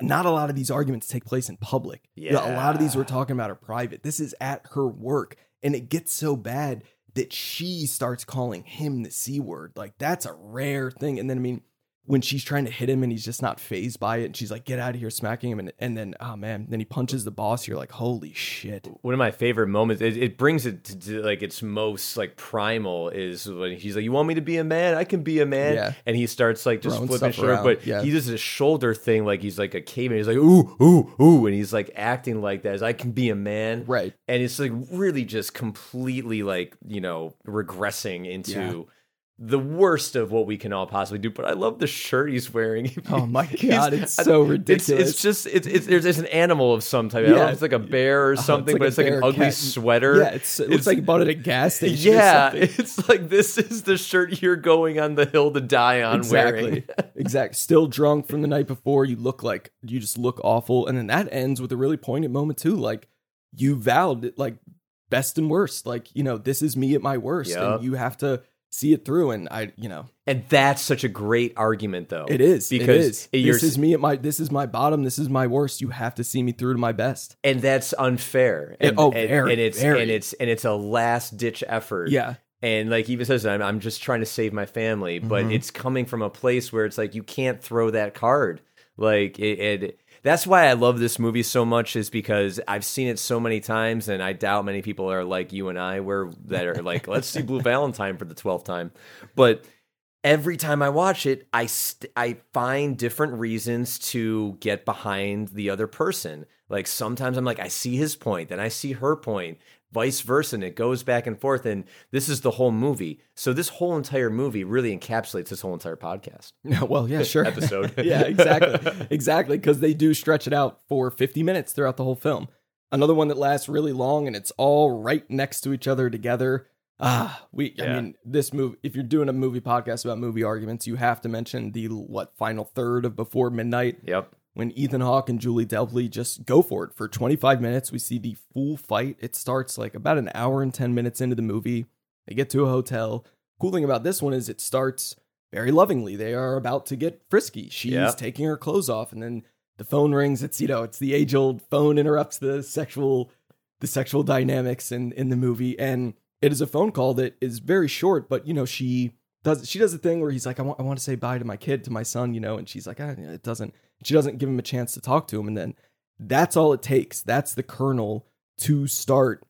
not a lot of these arguments take place in public. Yeah. A lot of these we're talking about are private. This is at her work. And it gets so bad that she starts calling him the C word. Like, that's a rare thing. And then, I mean, when she's trying to hit him and he's just not fazed by it. And she's like, get out of here, smacking him. And, and then, oh man, then he punches the boss. You're like, holy shit. One of my favorite moments, it, it brings it to, to like its most like primal, is when he's like, you want me to be a man? I can be a man. Yeah. And he starts like just flipping shit around. But yeah. he does this shoulder thing. Like he's like a caveman. He's like, ooh, ooh, ooh. And he's like acting like that. He's like, I can be a man. Right. And it's like really just completely like, you know, regressing into... Yeah. the worst of what we can all possibly do, but I love the shirt he's wearing. Oh my god, it's so ridiculous! It's, it's just it's, it's there's, there's an animal of some type. Yeah. It's like a bear or something, oh, it's like but it's like an ugly cat. Sweater. Yeah, it's, it looks it's, like you bought it at a gas station. Yeah, or it's like this is the shirt you're going on the hill to die on. Exactly. Wearing. Exactly. Still drunk from the night before. You look like you just look awful, and then that ends with a really poignant moment too. Like you vowed, like best and worst. Like you know, this is me at my worst, yep. and you have to. See it through, and I, you know, and that's such a great argument, though. It is because it is. It, this is me at my, this is my bottom, this is my worst. You have to see me through to my best, and that's unfair. And, it, oh, and, very, and it's very. and it's and it's a last ditch effort. Yeah, and like even says, I'm I'm just trying to save my family, but mm-hmm. it's coming from a place where it's like you can't throw that card. Like it, it, that's why I love this movie so much, is because I've seen it so many times, and I doubt many people are like you and I were that are like, let's see Blue Valentine for the twelfth time. But every time I watch it, I st- I find different reasons to get behind the other person. Like sometimes I'm like, I see his point, then I see her point, vice versa, and it goes back and forth, and this is the whole movie. So this whole entire movie really encapsulates this whole entire podcast. Well, yeah, sure. Episode. Yeah, exactly. Exactly, because they do stretch it out for fifty minutes throughout the whole film. Another one that lasts really long, and it's all right next to each other together. Ah, we. Yeah. I mean, this movie, if you're doing a movie podcast about movie arguments, you have to mention the, what, final third of Before Midnight? Yep. When Ethan Hawke and Julie Delpy just go for it for twenty-five minutes, we see the full fight. It starts like about an hour and ten minutes into the movie. They get to a hotel. Cool thing about this one is it starts very lovingly. They are about to get frisky. She's yeah. taking her clothes off, and then the phone rings. It's, you know, it's the age-old phone interrupts the sexual, the sexual dynamics in, in the movie. And it is a phone call that is very short, but, you know, she does, she does a thing where he's like, I want, I want to say bye to my kid, to my son, you know, and she's like, ah, it doesn't. She doesn't give him a chance to talk to him. And then that's all it takes. That's the kernel to start.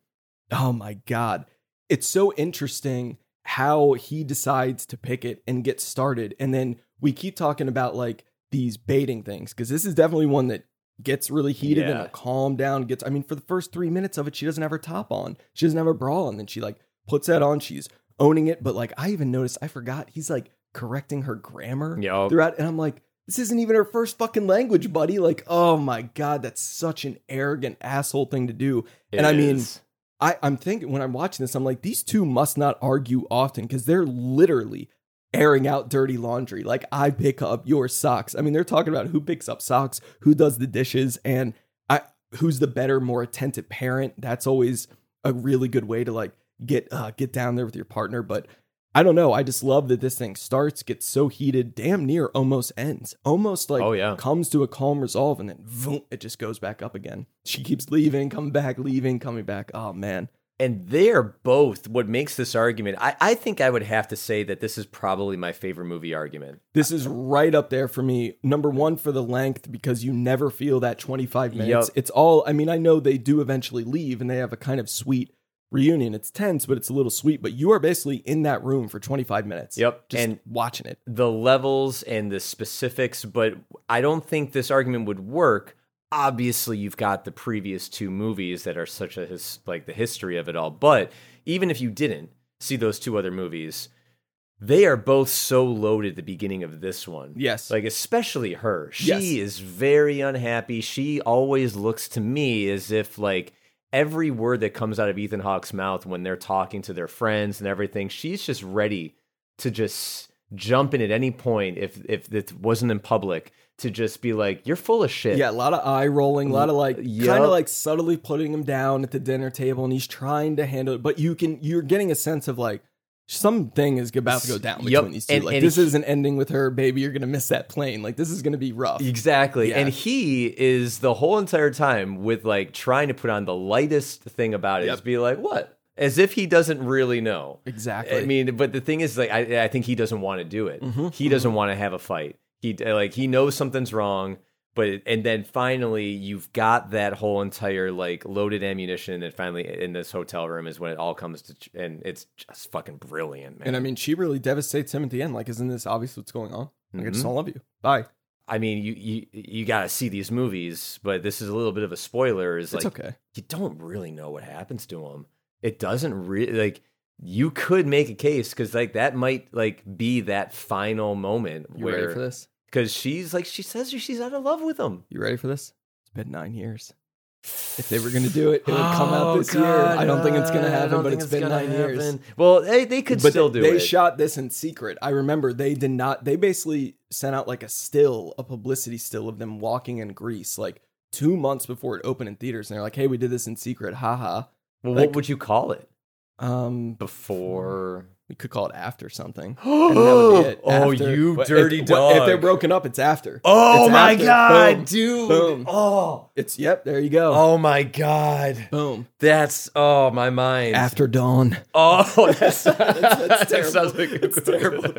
Oh, my God. It's so interesting how he decides to pick it and get started. And then we keep talking about like these baiting things, because this is definitely one that gets really heated yeah. and calm down. Gets. I mean, for the first three minutes of it, she doesn't have her top on. She doesn't have her bra on. Then she like puts that on. She's owning it. But like I even noticed, I forgot, he's like correcting her grammar yep. throughout. And I'm like, this isn't even her first fucking language, buddy. Like, oh my God, that's such an arrogant asshole thing to do. It and I mean, is. I, I'm thinking when I'm watching this, I'm like, these two must not argue often, because they're literally airing out dirty laundry. Like, I pick up your socks. I mean, they're talking about who picks up socks, who does the dishes, and I who's the better, more attentive parent. That's always a really good way to like get uh, get down there with your partner. But I don't know. I just love that this thing starts, gets so heated, damn near almost ends, almost like oh, yeah. comes to a calm resolve, and then voom, it just goes back up again. She keeps leaving, coming back, leaving, coming back. Oh, man. And they're both what makes this argument. I, I think I would have to say that this is probably my favorite movie argument. This is right up there for me. Number one for the length, because you never feel that twenty-five minutes. Yep. It's all, I mean, I know they do eventually leave, and they have a kind of sweet reunion. It's tense, but it's a little sweet. But you are basically in that room for twenty-five minutes. Yep. Just and watching it. The levels and the specifics. But I don't think this argument would work. Obviously, you've got the previous two movies that are such a his, like the history of it all. But even if you didn't see those two other movies, they are both so loaded at the beginning of this one. Yes. Like, especially her. She yes. is very unhappy. She always looks to me as if, like, every word that comes out of Ethan Hawke's mouth when they're talking to their friends and everything, she's just ready to just jump in at any point if if it wasn't in public, to just be like, you're full of shit. Yeah, a lot of eye rolling, a lot of like yep. kind of like subtly putting him down at the dinner table, and he's trying to handle it. But you can you're getting a sense of like something is about to go down between yep. these two. And, like, and this he, isn't ending with her, baby, you're going to miss that plane. Like, this is going to be rough. Exactly. Yeah. And he is the whole entire time with, like, trying to put on the lightest thing about it yep. is be like, what? As if he doesn't really know. Exactly. I mean, but the thing is, like, I, I think he doesn't want to do it. Mm-hmm. He doesn't mm-hmm. want to have a fight. He like he knows something's wrong, but and then finally you've got that whole entire like loaded ammunition, and finally in this hotel room is when it all comes to, and it's just fucking brilliant, man. And I mean, she really devastates him at the end. Like, isn't this obvious what's going on? Like, mm-hmm. I just don't love you. Bye. I mean, you you you gotta see these movies, but this is a little bit of a spoiler. Is like, okay, you don't really know what happens to him. It doesn't really like. You could make a case because like that might like be that final moment. You where, ready for this? Because she's like she says she's out of love with him. You ready for this? It's been nine years. If they were going to do it, it would come out this oh, God, year. I don't think it's going to happen, but it's, it's been nine happen. years. Well, they, they could but still they, do they it. They shot this in secret. I remember they did not. They basically sent out like a still, a publicity still of them walking in Greece like two months before it opened in theaters. And they're like, hey, we did this in secret. Ha ha. Well, like, what would you call it? Um, Before. We could call it after something. And that would be it. After. Oh, you but dirty if, dog. If they're broken up, it's after. Oh, it's my after. God, Boom. dude. Boom. Oh. It's, yep, there you go. Oh, my God. Boom. That's, oh, my mind. After dawn. Oh, that's, that's, that's terrible. That sounds like it's terrible.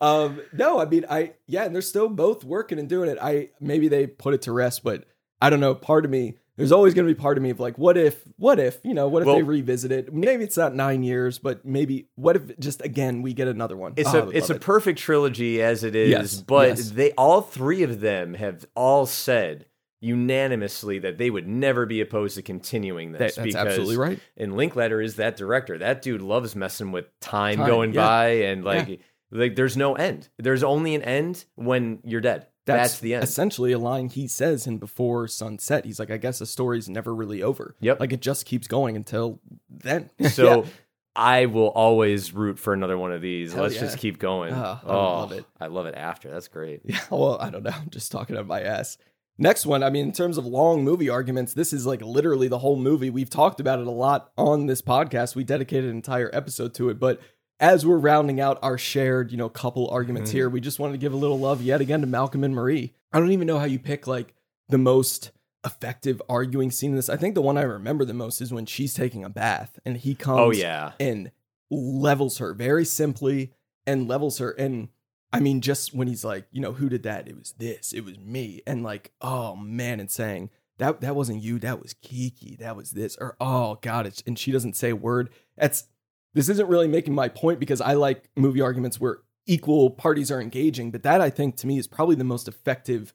um, no, I mean, I, yeah, and they're still both working and doing it. I, maybe they put it to rest, but I don't know. Part of me. There's always going to be part of me of like, what if, what if, you know, what if well, they revisit it? Maybe it's not nine years, but maybe what if just again, we get another one? It's oh, a it's a it. perfect trilogy as it is, yes, but yes. they all three of them have all said unanimously that they would never be opposed to continuing this. That, that's absolutely right. And Linklater is that director. That dude loves messing with time, time going yeah. by and like, yeah. like there's no end. There's only an end when you're dead. That's, That's the end. Essentially a line he says in Before Sunset. He's like, I guess the story's never really over. Yep. Like, it just keeps going until then. So yeah. I will always root for another one of these. Hell Let's yeah. just keep going. Uh, oh, I love it. I love it after. That's great. Yeah. Well, I don't know. I'm just talking out of my ass. Next one. I mean, in terms of long movie arguments, this is like literally the whole movie. We've talked about it a lot on this podcast. We dedicated an entire episode to it, but... As we're rounding out our shared, you know, couple arguments mm. here, we just wanted to give a little love yet again to Malcolm and Marie. I don't even know how you pick, like, the most effective arguing scene in this. I think the one I remember the most is when she's taking a bath and he comes oh, yeah. and levels her very simply and levels her. And, I mean, just when he's like, you know, who did that? It was this. It was me. And, like, oh, man, and saying, that that wasn't you. That was Kiki. That was this. Or, oh, God. It's, and she doesn't say a word. That's... This isn't really making my point because I like movie arguments where equal parties are engaging, but that I think to me is probably the most effective,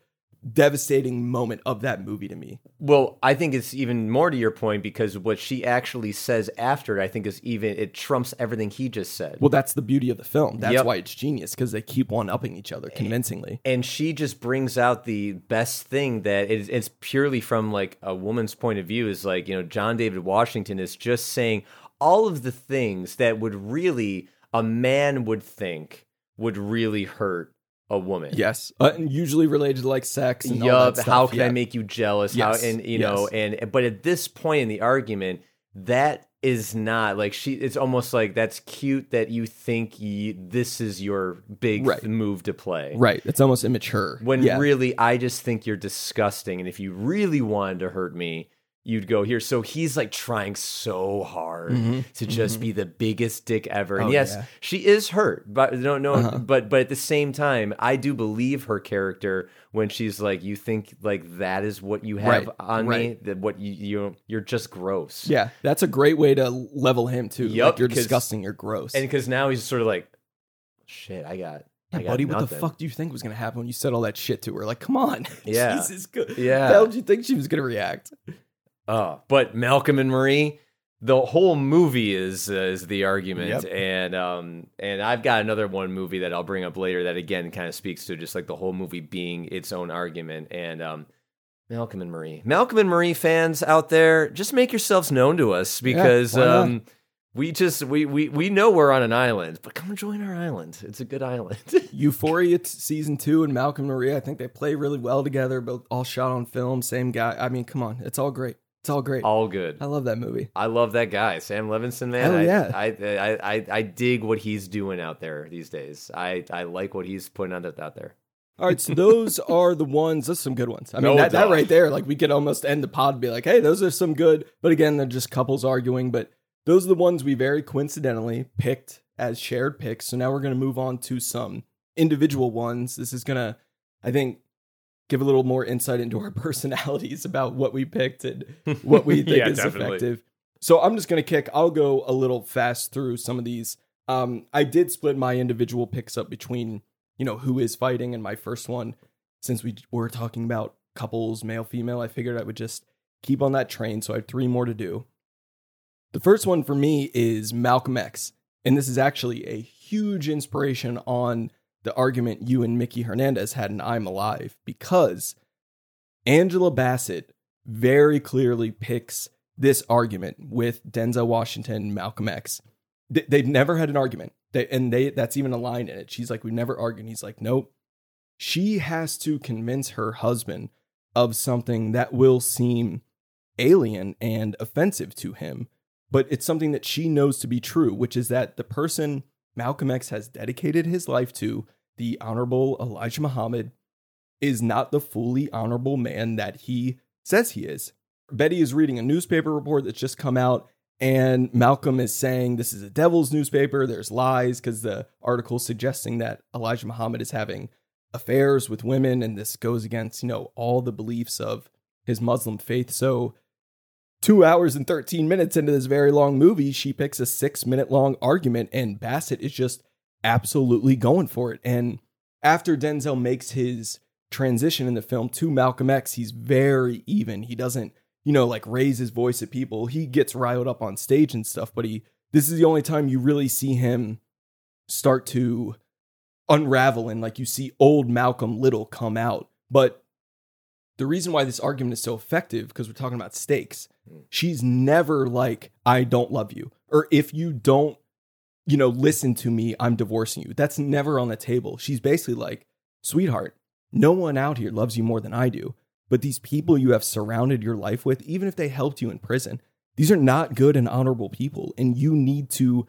devastating moment of that movie to me. Well, I think it's even more to your point because what she actually says after, I think is even, it trumps everything he just said. Well, that's the beauty of the film. That's yep. why it's genius because they keep one-upping each other convincingly. And, and she just brings out the best thing that it, it's purely from like a woman's point of view is like, you know, John David Washington is just saying, all of the things that would really, a man would think, would really hurt a woman. Yes. Uh, and usually related to like sex and yep. all that stuff. How can yeah. I make you jealous? Yes. How, and, you yes. know, and, but at this point in the argument, that is not like she, it's almost like that's cute that you think you, this is your big right. move to play. Right. It's almost immature. When yeah. really, I just think you're disgusting. And if you really wanted to hurt me, you'd go here. So he's like trying so hard mm-hmm. to just mm-hmm. be the biggest dick ever. And oh, yes, yeah. she is hurt, but no, no, uh-huh. but but at the same time, I do believe her character when she's like, "You think like that is what you have right. on right. me? That what you you you're just gross." Yeah, that's a great way to level him too. Yep, like, you're disgusting. You're gross. And because now he's sort of like, "Shit, I got." Yeah, buddy, nothing. What the fuck do you think was going to happen when you said all that shit to her? Like, come on. Yeah, Jesus, good. Yeah. How did you think she was going to react? Uh, but Malcolm and Marie, the whole movie is uh, is the argument, yep. and um, and I've got another one movie that I'll bring up later that again kind of speaks to just like the whole movie being its own argument, and um, Malcolm and Marie, Malcolm and Marie fans out there, just make yourselves known to us because yeah, um, we just we, we we know we're on an island, but come join our island. It's a good island. Euphoria season two and Malcolm and Marie, I think they play really well together, both all shot on film, same guy. I mean, come on, it's all great. It's all great. All good. I love that movie. I love that guy, Sam Levinson, man. Hell yeah. I, I, I, I dig what he's doing out there these days. I, I like what he's putting out there. All right, so those are the ones. Those are some good ones. I mean, no that, that right there, like we could almost end the pod and be like, hey, those are some good. But again, they're just couples arguing. But those are the ones we very coincidentally picked as shared picks. So now we're going to move on to some individual ones. This is going to, I think, give a little more insight into our personalities about what we picked and what we think yeah, is definitely. Effective. So I'm just going to kick. I'll go a little fast through some of these. Um, I did split my individual picks up between, you know, who is fighting and my first one. Since we were talking about couples, male, female, I figured I would just keep on that train. So I have three more to do. The first one for me is Malcolm X. And this is actually a huge inspiration on the argument you and Mickey Hernandez had in I'm Alive, because Angela Bassett very clearly picks this argument with Denzel Washington, Malcolm X. They, they've never had an argument. They, and they that's even a line in it. She's like, we never argued. And he's like, nope. She has to convince her husband of something that will seem alien and offensive to him, but it's something that she knows to be true, which is that the person Malcolm X has dedicated his life to, the Honorable Elijah Muhammad, is not the fully honorable man that he says he is. Betty is reading a newspaper report that's just come out, and Malcolm is saying this is a devil's newspaper, there's lies, because the article suggesting that Elijah Muhammad is having affairs with women, and this goes against, you know, all the beliefs of his Muslim faith. So two hours and thirteen minutes into this very long movie, she picks a six minute long argument, and Bassett is just absolutely going for it. And after Denzel makes his transition in the film to Malcolm X, he's very even. He doesn't, you know, like raise his voice at people. He gets riled up on stage and stuff, but he, this is the only time you really see him start to unravel, and like you see old Malcolm Little come out. But the reason why this argument is so effective, because we're talking about stakes, she's never like, I don't love you, or if you don't, you know, listen to me, I'm divorcing you. That's never on the table. She's basically like, sweetheart, no one out here loves you more than I do, but these people you have surrounded your life with, even if they helped you in prison, these are not good and honorable people, and you need to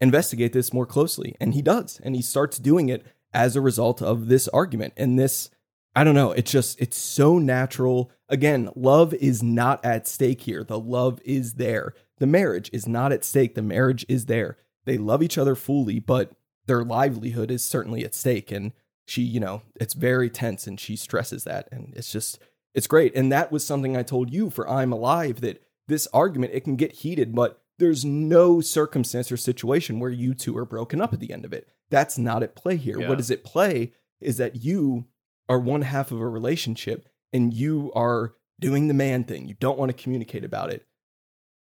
investigate this more closely. And he does, and he starts doing it as a result of this argument. And this, I don't know, it's just, it's so natural. Again, love is not at stake here. The love is there. The marriage is not at stake. The marriage is there. They love each other fully, but their livelihood is certainly at stake. And she, you know, it's very tense, and she stresses that. And it's just, it's great. And that was something I told you for I'm Alive, that this argument, it can get heated, but there's no circumstance or situation where you two are broken up at the end of it. That's not at play here. Yeah. What is at play is that you are one half of a relationship, and you are doing the man thing. You don't want to communicate about it.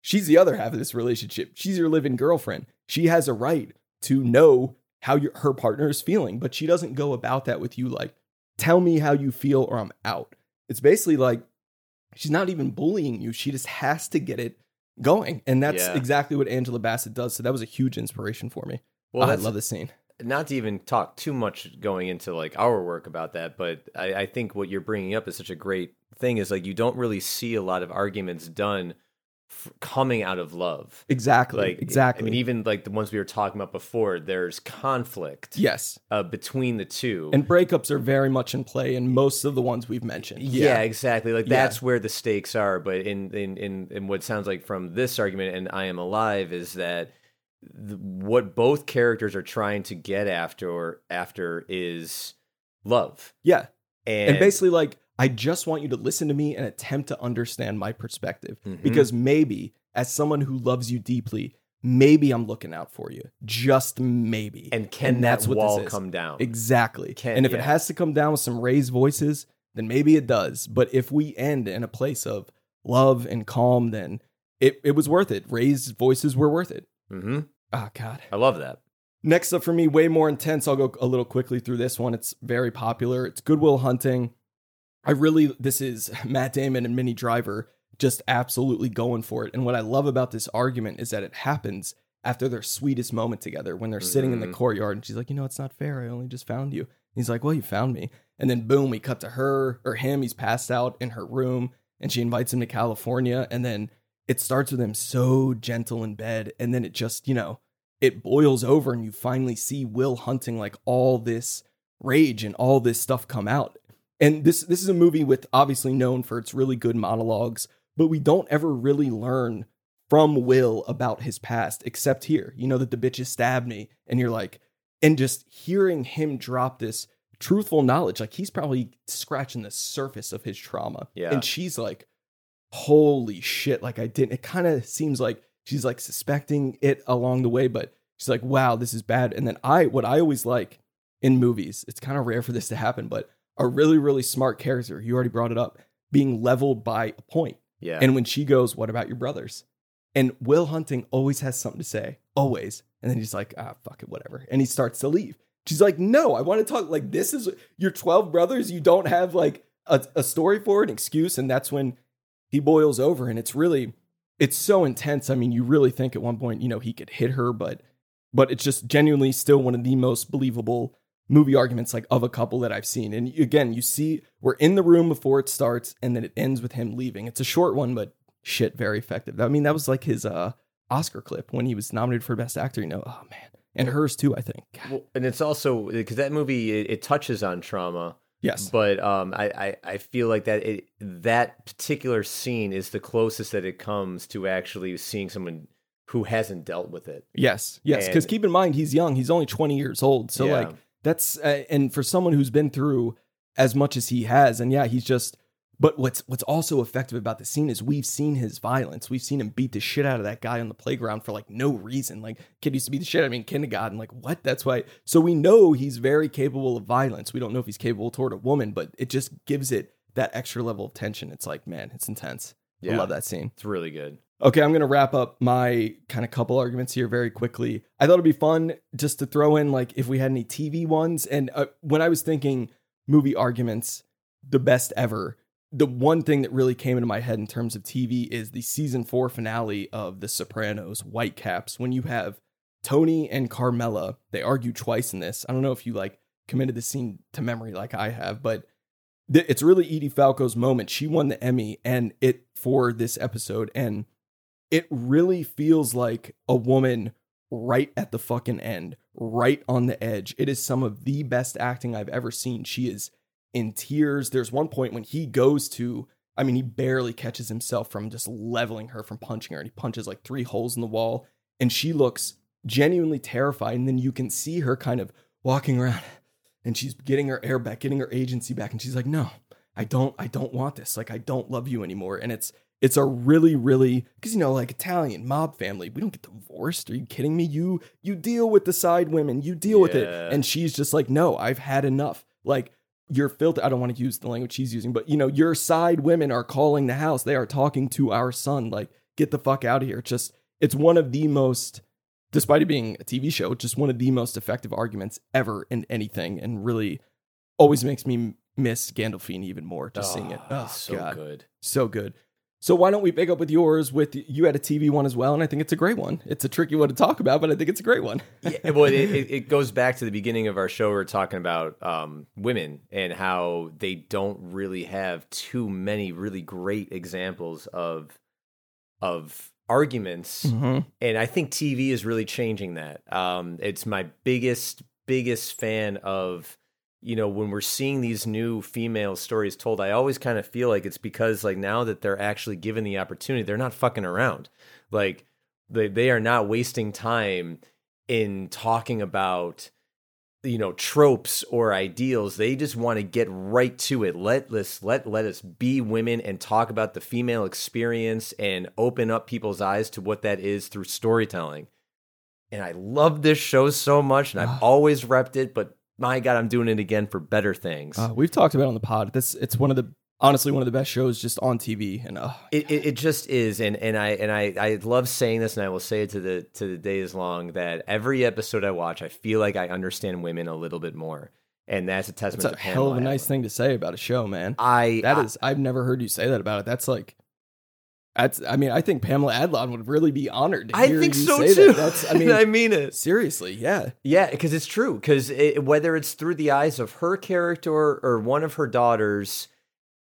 She's the other half of this relationship. She's your live-in girlfriend. She has a right to know how your, her partner is feeling, but she doesn't go about that with you like, tell me how you feel or I'm out. It's basically like, she's not even bullying you. She just has to get it going. And that's yeah. exactly what Angela Bassett does. So that was a huge inspiration for me. Well, oh, I love the scene. Not to even talk too much going into like our work about that, but I, I think what you're bringing up is such a great thing, is like you don't really see a lot of arguments done f- coming out of love. Exactly. Like, exactly. I mean, even like the ones we were talking about before, there's conflict. Yes. Uh, between the two. And breakups are very much in play in most of the ones we've mentioned. Yeah, yeah. Exactly. Like that's yeah. where the stakes are. But in, in, in, in what sounds like from this argument and I Am Alive is that what both characters are trying to get after after is love. Yeah. And, and basically like, I just want you to listen to me and attempt to understand my perspective, mm-hmm. because maybe as someone who loves you deeply, maybe I'm looking out for you. Just maybe. And can and that's that wall what come down? Exactly. Can, and if yeah. it has to come down with some raised voices, then maybe it does. But if we end in a place of love and calm, then it, it was worth it. Raised voices were worth it. Mm-hmm. Oh, God. I love that. Next up for me, way more intense. I'll go a little quickly through this one. It's very popular. It's Good Will Hunting. I really, this is Matt Damon and Minnie Driver just absolutely going for it. And what I love about this argument is that it happens after their sweetest moment together, when they're mm-hmm. sitting in the courtyard and she's like, you know, it's not fair. I only just found you. And he's like, well, you found me. And then boom, we cut to her or him. He's passed out in her room and she invites him to California. And then it starts with him so gentle in bed, and then it just, you know, it boils over, and you finally see Will Hunting, like all this rage and all this stuff come out. And this this is a movie with obviously known for its really good monologues, but we don't ever really learn from Will about his past, except here, you know, that the bitches stabbed me, and you're like, and just hearing him drop this truthful knowledge, like he's probably scratching the surface of his trauma. Yeah. And she's like, holy shit, like I didn't, it kind of seems like she's like suspecting it along the way, but she's like, wow, this is bad. And then I, what I always like in movies, it's kind of rare for this to happen, but a really, really smart character, you already brought it up, being leveled by a point. Yeah. And when she goes, what about your brothers? And Will Hunting always has something to say, always. And then he's like, ah, fuck it, whatever. And he starts to leave. She's like, no, I want to talk. Like, this is your twelve brothers. You don't have like a, a story for an excuse. And that's when he boils over. And it's really, it's so intense. I mean, you really think at one point, you know, he could hit her, but, but it's just genuinely still one of the most believable movie arguments like of a couple that I've seen. And again, you see, we're in the room before it starts and then it ends with him leaving. It's a short one, but shit, very effective. I mean, that was like his uh, Oscar clip when he was nominated for Best Actor, you know, oh man. And hers too, I think. Well, and it's also because that movie, it, it touches on trauma. Yes. But um, I, I, I feel like that it, that particular scene is the closest that it comes to actually seeing someone who hasn't dealt with it. Yes. Yes. Because keep in mind, he's young. He's only twenty years old. So yeah. like that's uh, and for someone who's been through as much as he has. And yeah, he's just. But what's what's also effective about the scene is we've seen his violence. We've seen him beat the shit out of that guy on the playground for like no reason. Like kid used to beat the shit out of me in kindergarten. Like what? That's why. So we know he's very capable of violence. We don't know if he's capable toward a woman, but it just gives it that extra level of tension. It's like, man, it's intense. Yeah, I love that scene. It's really good. Okay, I'm going to wrap up my kind of couple arguments here very quickly. I thought it'd be fun just to throw in like if we had any T V ones. And uh, when I was thinking movie arguments, the best ever. The one thing that really came into my head in terms of T V is the season four finale of The Sopranos, Whitecaps, when you have Tony and Carmela. They argue twice in this. I don't know if you like committed the scene to memory like I have, but th- it's really Edie Falco's moment. She won the Emmy and it for this episode. And it really feels like a woman right at the fucking end, right on the edge. It is some of the best acting I've ever seen. She is in tears. There's one point when he goes to, I mean, he barely catches himself from just leveling her, from punching her, and he punches like three holes in the wall, and she looks genuinely terrified. And then you can see her kind of walking around, and she's getting her air back, getting her agency back, and she's like, no, I don't, I don't want this. Like, I don't love you anymore. And it's, it's a really, really, because, you know, like Italian mob family, we don't get divorced. Are you kidding me? You, you deal with the side women, you deal yeah. with it. And she's just like, no, I've had enough. Like, your filter, I don't want to use the language she's using, but you know, your side women are calling the house. They are talking to our son. Like, get the fuck out of here. It's just, it's one of the most, despite it being a T V show, just one of the most effective arguments ever in anything, and really always makes me miss Gandolfini even more just oh, seeing it. Oh, so God. good. So good. So why don't we pick up with yours? With you had a T V one as well, and I think it's a great one. It's a tricky one to talk about, but I think it's a great one. yeah, well, it, it, it goes back to the beginning of our show. We we're talking about um, women and how they don't really have too many really great examples of of arguments, mm-hmm. and I think T V is really changing that. Um, it's my biggest biggest fan of. You know, when we're seeing these new female stories told, I always kind of feel like it's because, like, now that they're actually given the opportunity, they're not fucking around. Like, they they are not wasting time in talking about, you know, tropes or ideals. They just want to get right to it. Let us let let us be women and talk about the female experience and open up people's eyes to what that is through storytelling. And I love this show so much, and I've always repped it, but my God, I'm doing it again for Better Things. Uh, we've talked about it on the pod. This it's one of the honestly one of the best shows just on T V, and oh, it, it it just is. And and I and I, I love saying this, and I will say it to the to the day is long that every episode I watch, I feel like I understand women a little bit more, and that's a testament. That's a to hell of a nice thing to say about a show, man. I that I, is I've never heard you say that about it. That's like. That's, I mean, I think Pamela Adlon would really be honored to hear I think you so say too. That. That's, I mean, I mean it seriously. Yeah, yeah, because it's true. Because it, whether it's through the eyes of her character or one of her daughters,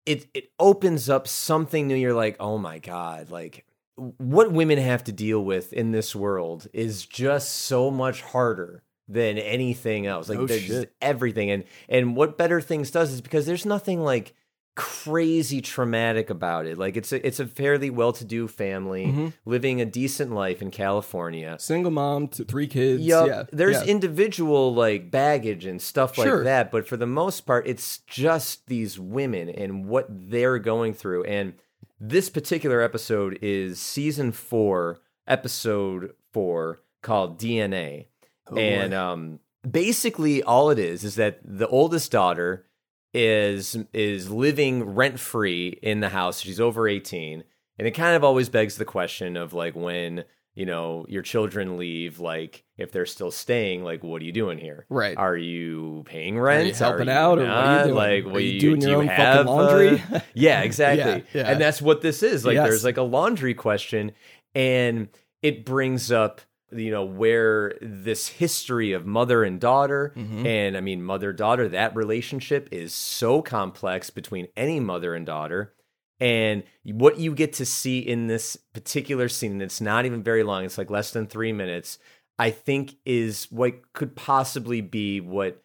it it opens up something new. You're like, oh my God, like what women have to deal with in this world is just so much harder than anything else. Like oh, there's just everything, and and what Better Things does is because there's nothing like crazy traumatic about it. Like, it's a, it's a fairly well-to-do family mm-hmm. living a decent life in California. Single mom to three kids. Yep. Yeah. There's yeah. individual, like, baggage and stuff like sure. that. But for the most part, it's just these women and what they're going through. And this particular episode is season four, episode four, called D N A. Oh, and um, basically all it is is that the oldest daughter is is living rent-free in the house. She's over eighteen. And it kind of always begs the question of, like, when, you know, your children leave, like, if they're still staying, like, what are you doing here? Right. Are you paying rent? Are you helping are you out? Not? Or what are you doing? Like, what are you, you doing do your you own have fucking laundry? Uh, yeah, exactly. yeah, yeah. And that's what this is. Like, yes. there's, like, a laundry question. And it brings up, you know, where this history of mother and daughter mm-hmm. and, I mean, mother-daughter, that relationship is so complex between any mother and daughter. And what you get to see in this particular scene, and it's not even very long, it's like less than three minutes, I think is what could possibly be what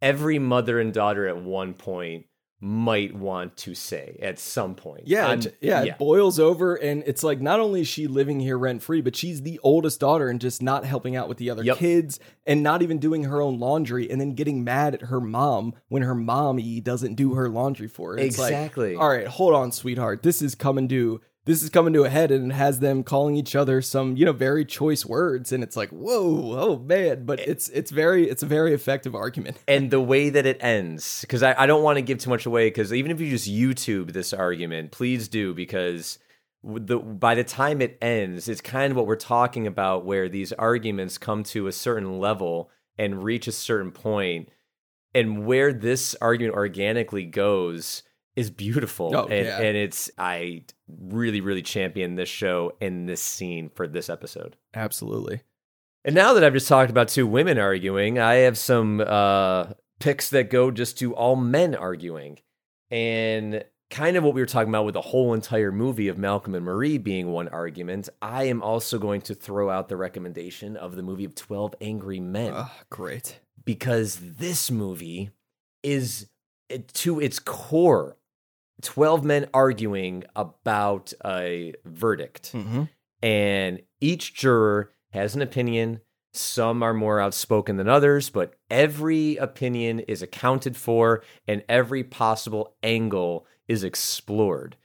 every mother and daughter at one point might want to say at some point. Yeah, it, yeah, yeah, it boils over, and it's like not only is she living here rent-free, but she's the oldest daughter and just not helping out with the other yep. kids and not even doing her own laundry, and then getting mad at her mom when her mommy doesn't do her laundry for her. It's exactly. Like, all right, hold on, sweetheart. This is coming to this is coming to a head, and it has them calling each other some, you know, very choice words, and it's like, whoa, oh man, but it's it's very it's a very effective argument. And the way that it ends, because I, I don't want to give too much away, because even if you just YouTube this argument, please do, because the by the time it ends, it's kind of what we're talking about, where these arguments come to a certain level and reach a certain point, and where this argument organically goes is beautiful. Oh, and, yeah. and it's, I really, really champion this show and this scene for this episode. Absolutely. And now that I've just talked about two women arguing, I have some uh, picks that go just to all men arguing. And kind of what we were talking about with the whole entire movie of Malcolm and Marie being one argument, I am also going to throw out the recommendation of the movie of twelve Angry Men. Oh, great. Because this movie is, to its core, twelve men arguing about a verdict, mm-hmm. and each juror has an opinion. Some are more outspoken than others, but every opinion is accounted for, and every possible angle is explored.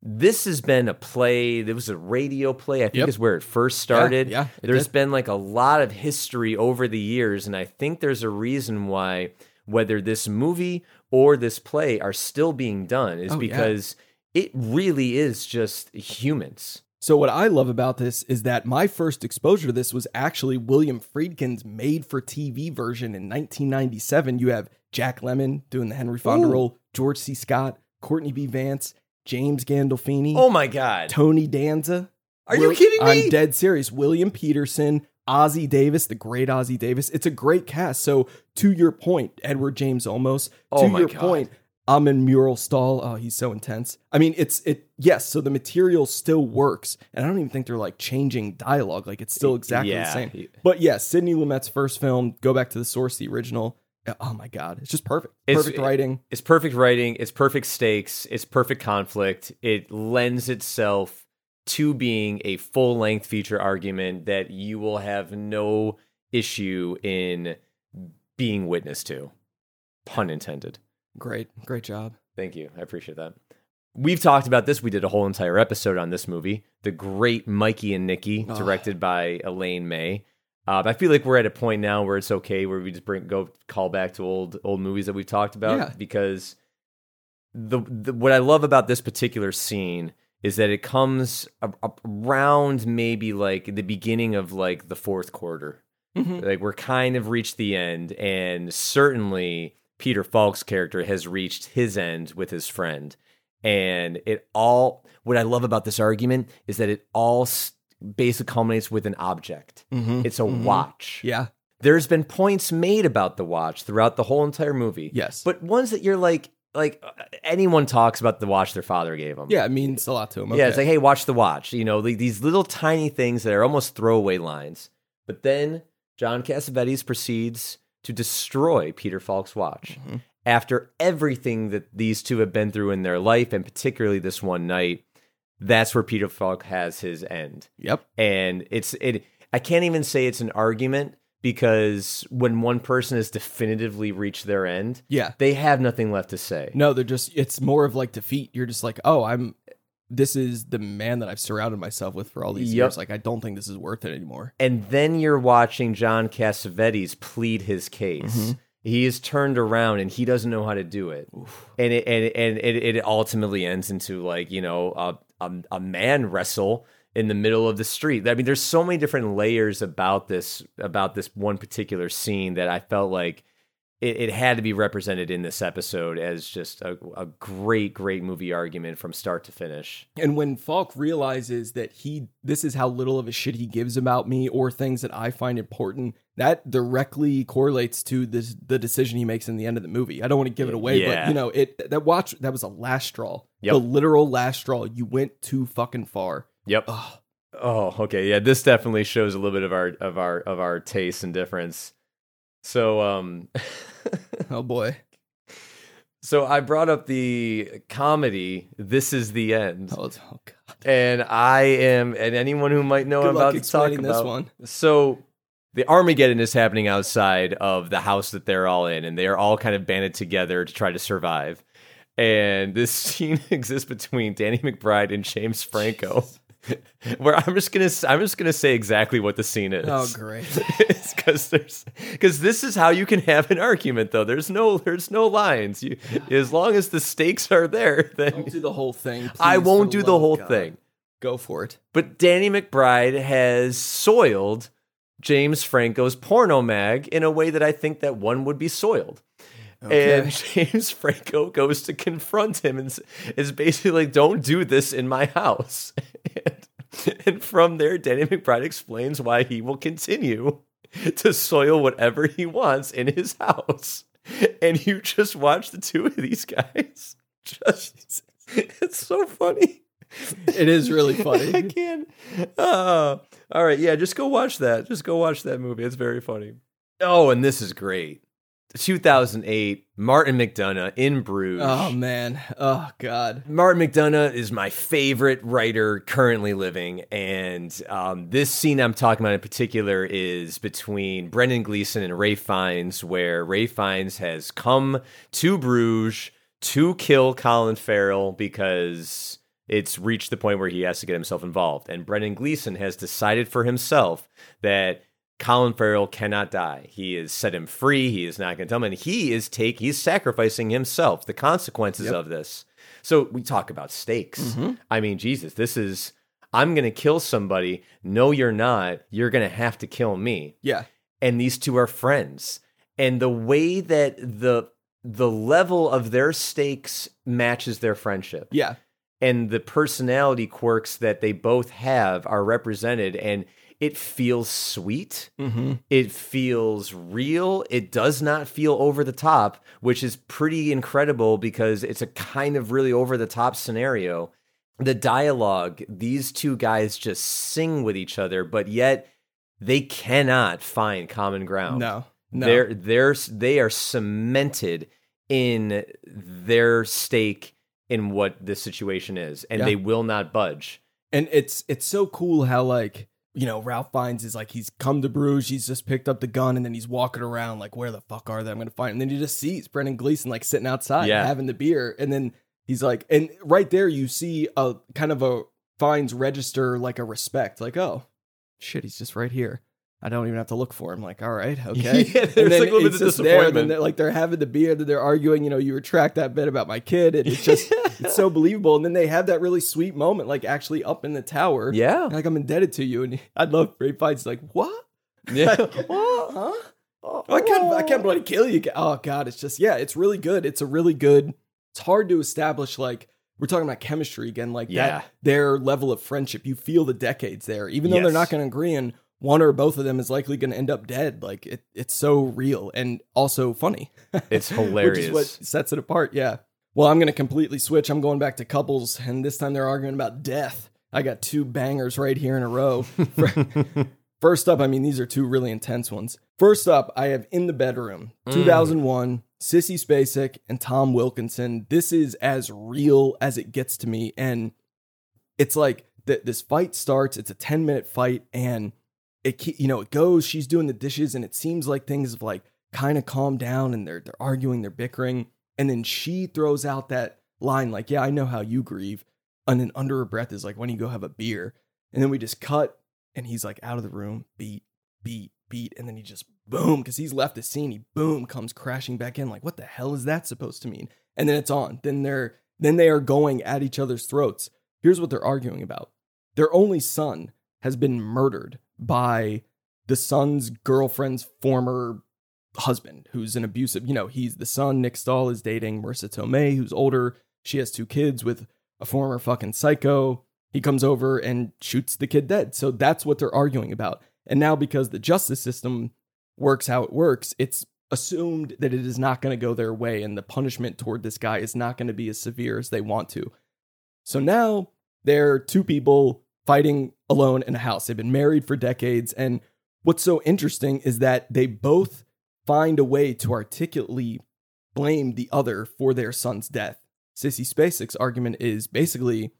This has been a play. There was a radio play, I think yep. is where it first started. Yeah, yeah, it there's did. been like a lot of history over the years, and I think there's a reason why whether this movie or this play are still being done is oh, because yeah. it really is just humans. So what I love about this is that my first exposure to this was actually William Friedkin's made-for-T V version in nineteen ninety-seven. You have Jack Lemmon doing the Henry Fonda Ooh. role, George C. Scott, Courtney B. Vance, James Gandolfini. Oh my God. Tony Danza. Are Will- you kidding me? I'm dead serious. William Peterson. Ossie Davis, the great Ossie Davis. It's a great cast. So to your point, Edward James Olmos. Oh to your God. point, Amon Mural-Stahl. Oh, he's so intense. I mean, it's it. Yes. So the material still works, and I don't even think they're like changing dialogue. Like it's still exactly yeah. the same. But yeah, Sidney Lumet's first film. Go back to the source, the original. Oh my God, it's just perfect. It's, perfect writing. It's perfect writing. It's perfect stakes. It's perfect conflict. It lends itself to being a full-length feature argument that you will have no issue in being witness to. Pun intended. Great. Great job. Thank you. I appreciate that. We've talked about this. We did a whole entire episode on this movie, The Great Mikey and Nicky, directed oh. by Elaine May. Uh, I feel like we're at a point now where it's okay, where we just bring go call back to old old movies that we've talked about, yeah. because the, the what I love about this particular scene is that it comes around maybe like the beginning of like the fourth quarter. Mm-hmm. Like we're kind of reached the end, and certainly Peter Falk's character has reached his end with his friend. And it all, what I love about this argument is that it all basically culminates with an object. Mm-hmm. It's a mm-hmm. watch. Yeah. There's been points made about the watch throughout the whole entire movie. Yes. But ones that you're like, Like, anyone talks about the watch their father gave them. Yeah, it means a lot to them. Okay. Yeah, it's like, hey, watch the watch. You know, like, these little tiny things that are almost throwaway lines. But then John Cassavetes proceeds to destroy Peter Falk's watch. Mm-hmm. after everything that these two have been through in their life, and particularly this one night, that's where Peter Falk has his end. Yep. And it's it. I can't even say it's an argument, because when one person has definitively reached their end, yeah, they have nothing left to say. No, they're just, it's more of like defeat. You're just like, oh, I'm, this is the man that I've surrounded myself with for all these yep. years. Like, I don't think this is worth it anymore. And then you're watching John Cassavetes plead his case. Mm-hmm. He is turned around and he doesn't know how to do it. Oof. And it and and it, it ultimately ends into, like, you know, a, a a man wrestle in the middle of the street. I mean, there's so many different layers about this about this one particular scene that I felt like it, it had to be represented in this episode as just a, a great, great movie argument from start to finish. And when Falk realizes that he this is how little of a shit he gives about me or things that I find important, that directly correlates to this, the decision he makes in the end of the movie. I don't want to give it away, yeah. but you know, it that watch that was a last straw, yep. the literal last straw. You went too fucking far. Yep. Ugh. Oh, okay, yeah. This definitely shows a little bit of our of our of our taste and difference. So, um, oh boy. So I brought up the comedy This Is the End. Oh, oh god. And I am, and anyone who might know Good about talking about this one. So. The Armageddon is happening outside of the house that they're all in, and they are all kind of banded together to try to survive. And this scene exists between Danny McBride and James Franco, where I'm just gonna I'm just gonna say exactly what the scene is. Oh, great! Because there's because this is how you can have an argument, though. There's no there's no lines. You, as long as the stakes are there, then don't do the whole thing. Please, I won't do the whole God. thing. Go for it. But Danny McBride has soiled James Franco's porno mag in a way that I think that one would be soiled. Okay. And James Franco goes to confront him and is basically like, don't do this in my house. And, and from there, Danny McBride explains why he will continue to soil whatever he wants in his house. And you just watch the two of these guys. Just, it's so funny. It is really funny. I can't. Uh, all right. Yeah. Just go watch that. Just go watch that movie. It's very funny. Oh, and this is great. two thousand eight, Martin McDonagh in Bruges. Oh, man. Oh, God. Martin McDonagh is my favorite writer currently living. And um, this scene I'm talking about in particular is between Brendan Gleeson and Ray Fiennes, where Ray Fiennes has come to Bruges to kill Colin Farrell because it's reached the point where he has to get himself involved. And Brendan Gleeson has decided for himself that Colin Farrell cannot die. He has set him free. He is not going to tell him. And he is take, he's sacrificing himself, the consequences yep. of this. So we talk about stakes. Mm-hmm. I mean, Jesus, this is, I'm going to kill somebody. No, you're not. You're going to have to kill me. Yeah. And these two are friends. And the way that the the level of their stakes matches their friendship. Yeah. And the personality quirks that they both have are represented, and it feels sweet. Mm-hmm. It feels real. It does not feel over the top, which is pretty incredible because it's a kind of really over the top scenario. The dialogue, these two guys just sing with each other, but yet they cannot find common ground. No, no. They're, they're, they are cemented in their stake in what this situation is, and yeah. they will not budge. And it's it's so cool how, like, you know, Ralph Fiennes is like, he's come to Bruges, he's just picked up the gun, and then he's walking around like, where the fuck are they? I'm gonna find him. And then you just see Brendan Gleeson like sitting outside yeah. having the beer, and then he's like, and right there you see a kind of a Fiennes register like a respect, like, oh shit, he's just right here. I don't even have to look for him. Like, all right, okay. Yeah, there's and then like a little bit of disappointment. There, and they're, like, they're having the beer, that they're arguing, you know, you retract that bit about my kid, and it's just, it's so believable. And then they have that really sweet moment, like actually up in the tower. Yeah. Like, I'm indebted to you. And I'd love Ray Fiennes, like, what? Yeah. Like, what? Huh? Oh, I can't, I can't bloody kill you. Oh God. It's just, yeah, it's really good. It's a really good, it's hard to establish, like, we're talking about chemistry again, like yeah. that, their level of friendship. You feel the decades there, even though yes. they're not going to agree on one or both of them is likely going to end up dead. Like, it, it's so real and also funny. It's hilarious. Which is what sets it apart, yeah. Well, I'm going to completely switch. I'm going back to couples, and this time they're arguing about death. I got two bangers right here in a row. First up, I mean, these are two really intense ones. First up, I have In the Bedroom, mm. two thousand one, Sissy Spacek and Tom Wilkinson. This is as real as it gets to me. And it's like th- this fight starts. It's a ten-minute fight, and it you know it goes. She's doing the dishes, and it seems like things have like kind of calmed down, and they're they're arguing, they're bickering, and then she throws out that line like, "Yeah, I know how you grieve," and then under her breath is like, "Why don't you go have a beer?" And then we just cut, and he's like out of the room, beat, beat, beat, and then he just boom, because he's left the scene. He boom comes crashing back in. Like, what the hell is that supposed to mean? And then it's on. Then they're then they are going at each other's throats. Here's what they're arguing about. Their only son has been murdered by the son's girlfriend's former husband, who's an abusive, you know, he's the son. Nick Stahl is dating Marissa Tomei, who's older. She has two kids with a former fucking psycho. He comes over and shoots the kid dead. So that's what they're arguing about. And now because the justice system works how it works, it's assumed that it is not going to go their way, and the punishment toward this guy is not going to be as severe as they want to. So now they're two people fighting alone in a house. They've been married for decades. And what's so interesting is that they both find a way to articulately blame the other for their son's death. Sissy Spacek's argument is basically,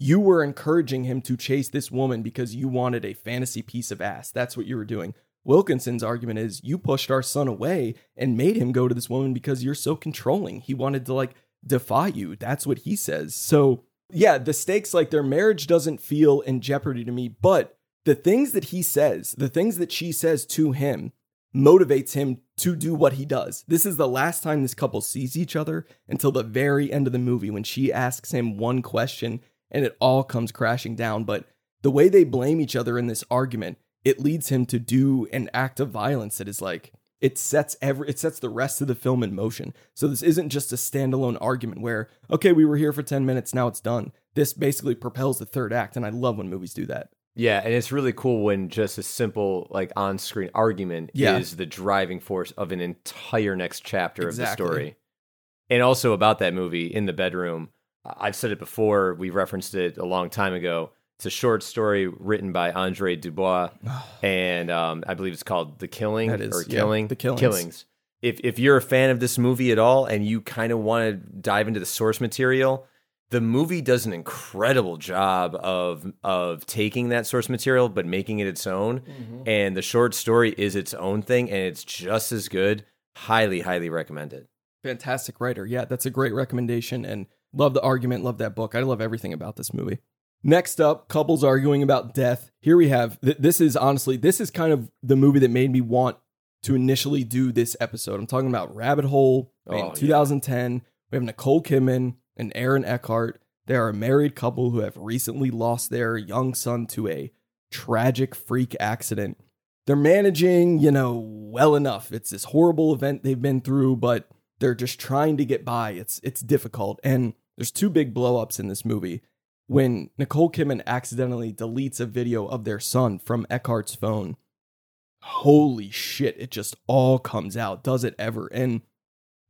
you were encouraging him to chase this woman because you wanted a fantasy piece of ass. That's what you were doing. Wilkinson's argument is, you pushed our son away and made him go to this woman because you're so controlling. He wanted to like defy you. That's what he says. So yeah, the stakes, like their marriage doesn't feel in jeopardy to me, but the things that he says, the things that she says to him motivates him to do what he does. This is the last time this couple sees each other until the very end of the movie when she asks him one question and it all comes crashing down. But the way they blame each other in this argument, it leads him to do an act of violence that is like, It sets every it sets the rest of the film in motion. So this isn't just a standalone argument where, okay, we were here for ten minutes, now it's done. This basically propels the third act, and I love when movies do that. Yeah, and it's really cool when just a simple like on-screen argument yeah. is the driving force of an entire next chapter exactly. of the story. And also about that movie, In the Bedroom, I've said it before, we referenced it a long time ago. It's a short story written by Andre Dubois, and um, I believe it's called The Killing is, or Killing. Yeah, the Killings. Killings. If if you're a fan of this movie at all and you kind of want to dive into the source material, the movie does an incredible job of of taking that source material but making it its own. Mm-hmm. And the short story is its own thing, and it's just as good. Highly, highly recommend it. Fantastic writer. Yeah, that's a great recommendation. And love the argument, love that book. I love everything about this movie. Next up, couples arguing about death. Here we have, th- this is honestly, this is kind of the movie that made me want to initially do this episode. I'm talking about Rabbit Hole, man, oh, twenty ten. Yeah. We have Nicole Kidman and Aaron Eckhart. They are a married couple who have recently lost their young son to a tragic freak accident. They're managing, you know, well enough. It's this horrible event they've been through, but they're just trying to get by. It's, it's difficult. And there's two big blow-ups in this movie. When Nicole Kidman accidentally deletes a video of their son from Eckhart's phone, holy shit, it just all comes out. Does it ever? And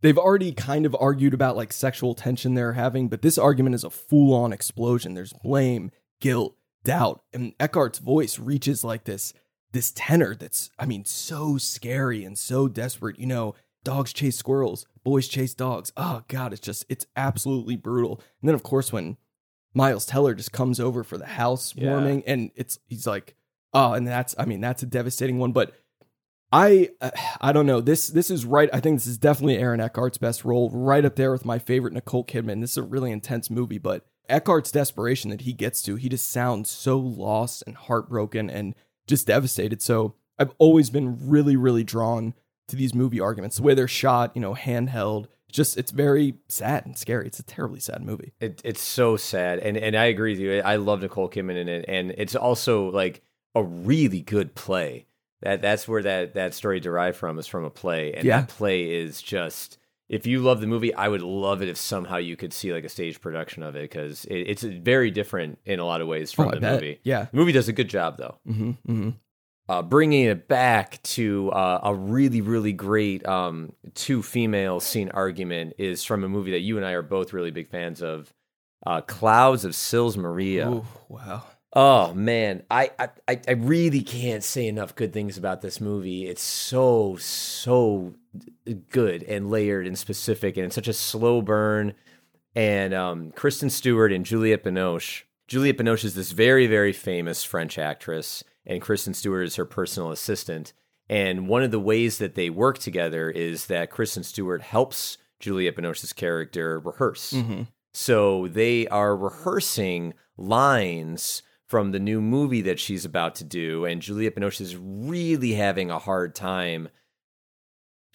they've already kind of argued about like sexual tension they're having, but this argument is a full-on explosion. There's blame, guilt, doubt, and Eckhart's voice reaches like this, this tenor that's, I mean, so scary and so desperate. You know, dogs chase squirrels, boys chase dogs. Oh, God, it's just, it's absolutely brutal. And then, of course, when Miles Teller just comes over for the house warming, yeah. and it's he's like, oh, and that's I mean that's a devastating one. But I uh, I don't know this this is right. I think this is definitely Aaron Eckhart's best role, right up there with my favorite Nicole Kidman. This is a really intense movie, but Eckhart's desperation that he gets to, he just sounds so lost and heartbroken and just devastated. So I've always been really really drawn to these movie arguments, the way they're shot, you know, handheld. Just it's very sad and scary. It's a terribly sad movie. It, it's so sad. And and I agree with you. I love Nicole Kidman in it. And it's also like a really good play. That that's where that, that story derived from, is from a play. And yeah. that play is just, if you love the movie, I would love it if somehow you could see like a stage production of it, because it, it's very different in a lot of ways from oh, the bet. movie. Yeah. The movie does a good job though. Mm-hmm, mm-hmm. Uh, bringing it back to uh, a really, really great um, two female scene argument is from a movie that you and I are both really big fans of, uh, Clouds of Sils Maria. Ooh, wow. Oh man, I, I I really can't say enough good things about this movie. It's so, so good and layered and specific, and it's such a slow burn. And um, Kristen Stewart and Juliette Binoche. Juliette Binoche is this very, very famous French actress, and Kristen Stewart is her personal assistant. And one of the ways that they work together is that Kristen Stewart helps Juliette Binoche's character rehearse. Mm-hmm. So they are rehearsing lines from the new movie that she's about to do, and Juliette Binoche is really having a hard time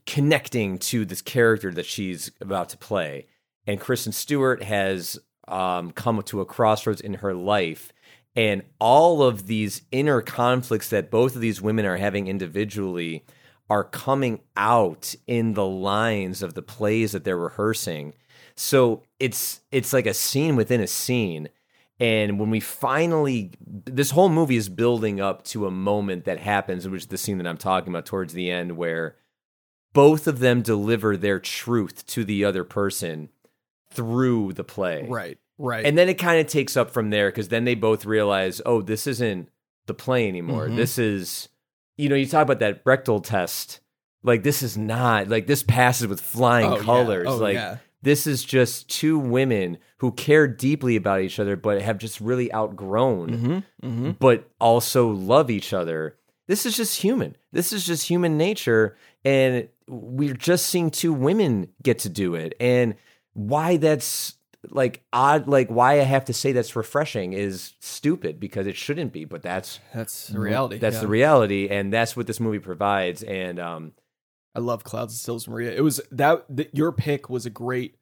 connecting to this character that she's about to play. And Kristen Stewart has um, come to a crossroads in her life, and all of these inner conflicts that both of these women are having individually are coming out in the lines of the plays that they're rehearsing. So it's it's like a scene within a scene. And when we finally, this whole movie is building up to a moment that happens, which is the scene that I'm talking about towards the end, where both of them deliver their truth to the other person through the play. Right, right. And then it kind of takes up from there, because then they both realize, oh, this isn't the play anymore. Mm-hmm. This is, you know, you talk about that Brechtel test. Like, this is not, like, this passes with flying oh, colors. Yeah. Oh, like, yeah. This is just two women who care deeply about each other, but have just really outgrown, mm-hmm, mm-hmm. but also love each other. This is just human. This is just human nature. And we're just seeing two women get to do it. And why that's like odd, like why I have to say that's refreshing is stupid, because it shouldn't be, but that's that's the reality. That's yeah. the reality. And that's what this movie provides. And, um, I love Clouds of Sils Maria. It was that, that your pick was a great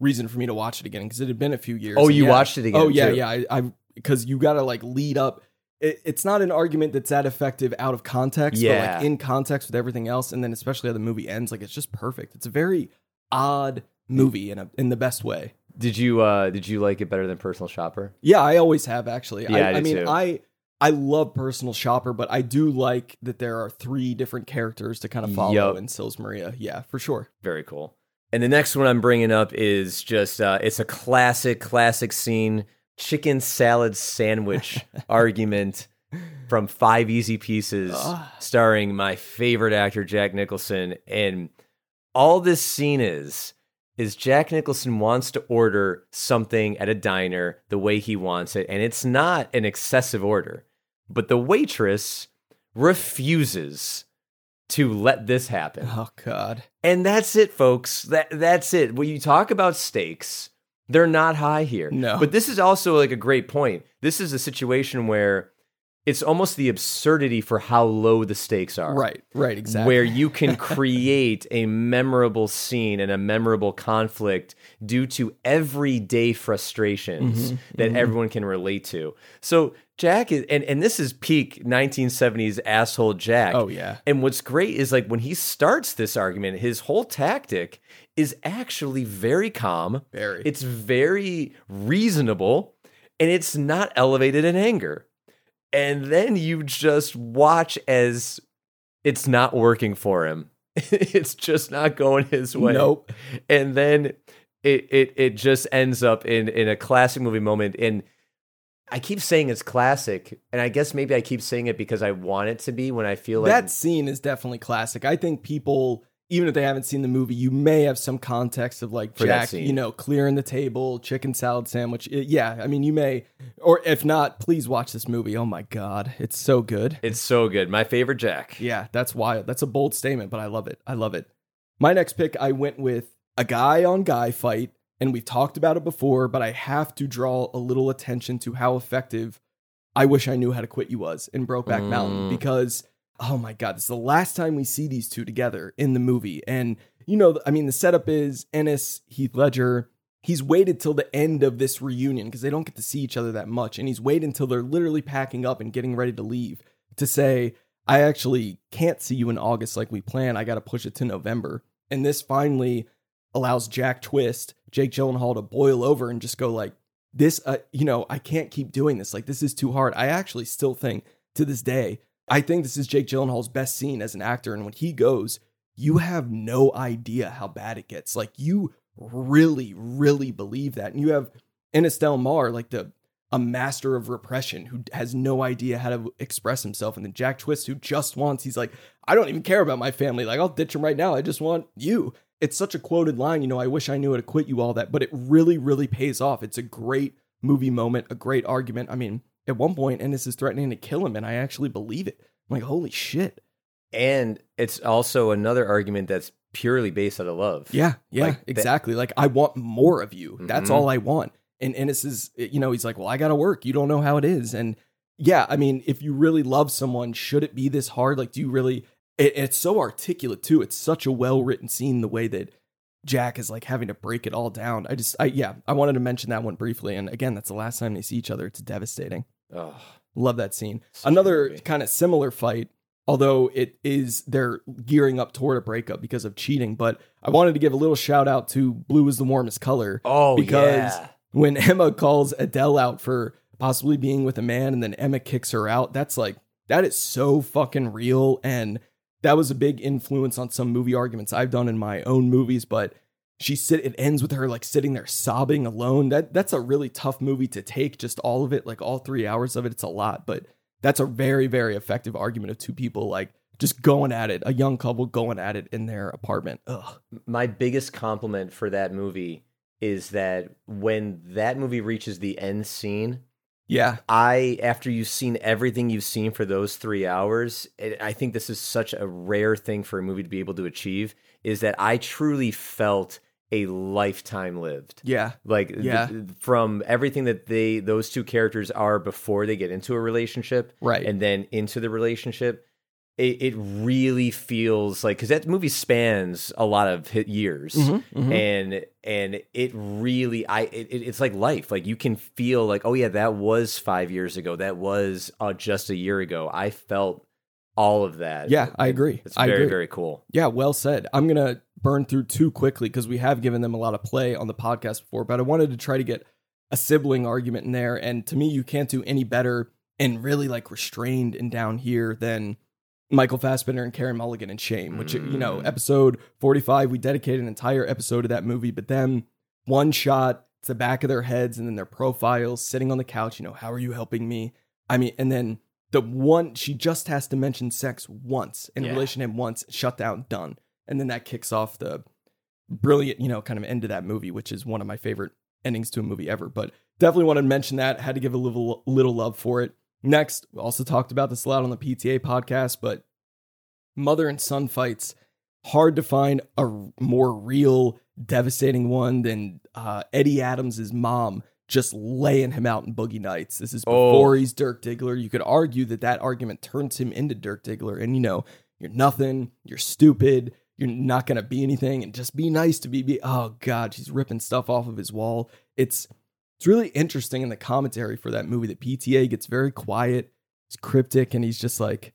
reason for me to watch it again, because it had been a few years. Oh, you yeah. watched it again? Oh yeah, too. yeah. I because you got to like lead up. It, it's not an argument that's that effective out of context, yeah. but like in context with everything else, and then especially how the movie ends, like it's just perfect. It's a very odd movie in a in the best way. Did you uh, did you like it better than Personal Shopper? Yeah, I always have actually. Yeah, I, I, I mean, too. I. I love Personal Shopper, but I do like that there are three different characters to kind of follow yep. in Sils Maria. Yeah, for sure. Very cool. And the next one I'm bringing up is just, uh, it's a classic, classic scene, chicken salad sandwich argument from Five Easy Pieces, oh. starring my favorite actor, Jack Nicholson. And all this scene is, is Jack Nicholson wants to order something at a diner the way he wants it, and it's not an excessive order. But the waitress refuses to let this happen. Oh, God. And that's it, folks. That That's it. When you talk about stakes, they're not high here. No. But this is also like a great point. This is a situation where it's almost the absurdity for how low the stakes are. Right, right, exactly. Where you can create a memorable scene and a memorable conflict due to everyday frustrations mm-hmm, that mm-hmm. everyone can relate to. So Jack is, and, and this is peak nineteen seventies asshole Jack. Oh, yeah. And what's great is like when he starts this argument, his whole tactic is actually very calm. Very. It's very reasonable, and it's not elevated in anger. And then you just watch as it's not working for him. It's just not going his way. Nope. And then it it it just ends up in, in a classic movie moment. And I keep saying it's classic, and I guess maybe I keep saying it because I want it to be when I feel like... That scene is definitely classic. I think people, even if they haven't seen the movie, you may have some context of like Jack, you know, clearing the table, chicken salad sandwich. It, yeah, I mean, you may, or if not, please watch this movie. Oh my God, it's so good. It's so good. My favorite Jack. Yeah, that's wild. That's a bold statement, but I love it. I love it. My next pick, I went with a guy on guy fight, and we've talked about it before, but I have to draw a little attention to how effective I Wish I Knew How to Quit You was in Brokeback mm. Mountain, because... Oh my God, this is the last time we see these two together in the movie. And, you know, I mean, the setup is Ennis, Heath Ledger, he's waited till the end of this reunion because they don't get to see each other that much. And he's waited until they're literally packing up and getting ready to leave to say, I actually can't see you in August like we planned. I got to push it to November. And this finally allows Jack Twist, Jake Gyllenhaal, to boil over and just go like, this, uh, you know, I can't keep doing this. Like, this is too hard. I actually still think to this day, I think this is Jake Gyllenhaal's best scene as an actor. And when he goes, you have no idea how bad it gets. Like, you really, really believe that. And you have Ennis Del Mar, like the a master of repression who has no idea how to express himself. And then Jack Twist, who just wants, he's like, I don't even care about my family. Like, I'll ditch him right now. I just want you. It's such a quoted line, you know, I wish I knew how to quit you all that, but it really, really pays off. It's a great movie moment, a great argument. I mean, at one point, Ennis is threatening to kill him, and I actually believe it. I'm like, holy shit. And it's also another argument that's purely based out of love. Yeah, yeah, like exactly. That- like, I want more of you. Mm-hmm. That's all I want. And Ennis is, you know, he's like, well, I got to work. You don't know how it is. And yeah, I mean, if you really love someone, should it be this hard? Like, do you really... It's so articulate, too. It's such a well-written scene, the way that Jack is, like, having to break it all down. I just, I yeah, I wanted to mention that one briefly. And again, that's the last time they see each other. It's devastating. Ugh. Love that scene. So Another kind of similar fight, although it is, they're gearing up toward a breakup because of cheating. But I wanted to give a little shout-out to Blue is the Warmest Color. Oh, because yeah. When Emma calls Adele out for possibly being with a man and then Emma kicks her out, that's like, that is so fucking real. And that was a big influence on some movie arguments I've done in my own movies, but she sit. It ends with her like sitting there sobbing alone. That that's a really tough movie to take. Just all of it, like all three hours of it, it's a lot. But that's a very, very effective argument of two people like just going at it, a young couple going at it in their apartment. Ugh. My biggest compliment for that movie is that when that movie reaches the end scene. Yeah, I after you've seen everything you've seen for those three hours, it, I think this is such a rare thing for a movie to be able to achieve, is that I truly felt a lifetime lived. Yeah, like yeah. Th- from everything that they those two characters are before they get into a relationship, right, and then into the relationship, it, it really feels like because that movie spans a lot of hit years, mm-hmm, mm-hmm. and. And it really, I it, it's like life. Like you can feel like, oh yeah, that was five years ago. That was uh, just a year ago. I felt all of that. Yeah, I agree. It's I very, agree. very cool. Yeah, well said. I'm going to burn through too quickly because we have given them a lot of play on the podcast before, but I wanted to try to get a sibling argument in there. And to me, you can't do any better and really like restrained and down here than Michael Fassbender and Karen Mulligan in Shame, which, you know, episode forty-five, we dedicated an entire episode to that movie, but then one shot to the back of their heads and then their profiles sitting on the couch, you know, how are you helping me? I mean, and then the one, she just has to mention sex once in yeah. relation to him once, shut down, done. And then that kicks off the brilliant, you know, kind of end of that movie, which is one of my favorite endings to a movie ever, but definitely wanted to mention that, had to give a little, little love for it. Next, we also talked about this a lot on the P T A podcast, but mother and son fights, hard to find a more real, devastating one than uh, Eddie Adams' mom just laying him out in Boogie Nights. This is before oh. he's Dirk Diggler. You could argue that that argument turns him into Dirk Diggler, and you know, you're nothing, you're stupid, you're not going to be anything, and just be nice to be, be. Oh God, she's ripping stuff off of his wall. It's... It's really interesting in the commentary for that movie that P T A gets very quiet, it's cryptic, and he's just like,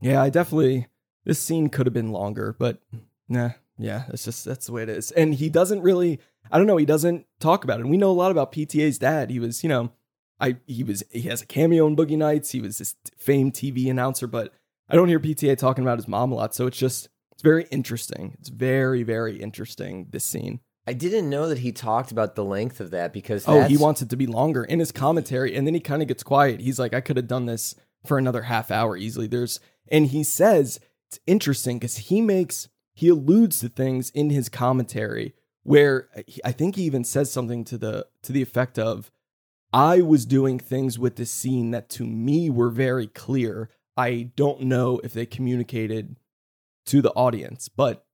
yeah, I definitely, this scene could have been longer, but nah, yeah, that's just, that's the way it is. And he doesn't really, I don't know, he doesn't talk about it. And we know a lot about P T A's dad. He was, you know, I he was, he has a cameo in Boogie Nights. He was this famed T V announcer, but I don't hear P T A talking about his mom a lot. So it's just, it's very interesting. It's very, very interesting, this scene. I didn't know that he talked about the length of that because that's... Oh, he wants it to be longer in his commentary, and then he kind of gets quiet. He's like, I could have done this for another half hour easily. There's, and he says, it's interesting because he makes, he alludes to things in his commentary where he, I think he even says something to the, to the effect of, I was doing things with this scene that to me were very clear. I don't know if they communicated to the audience, but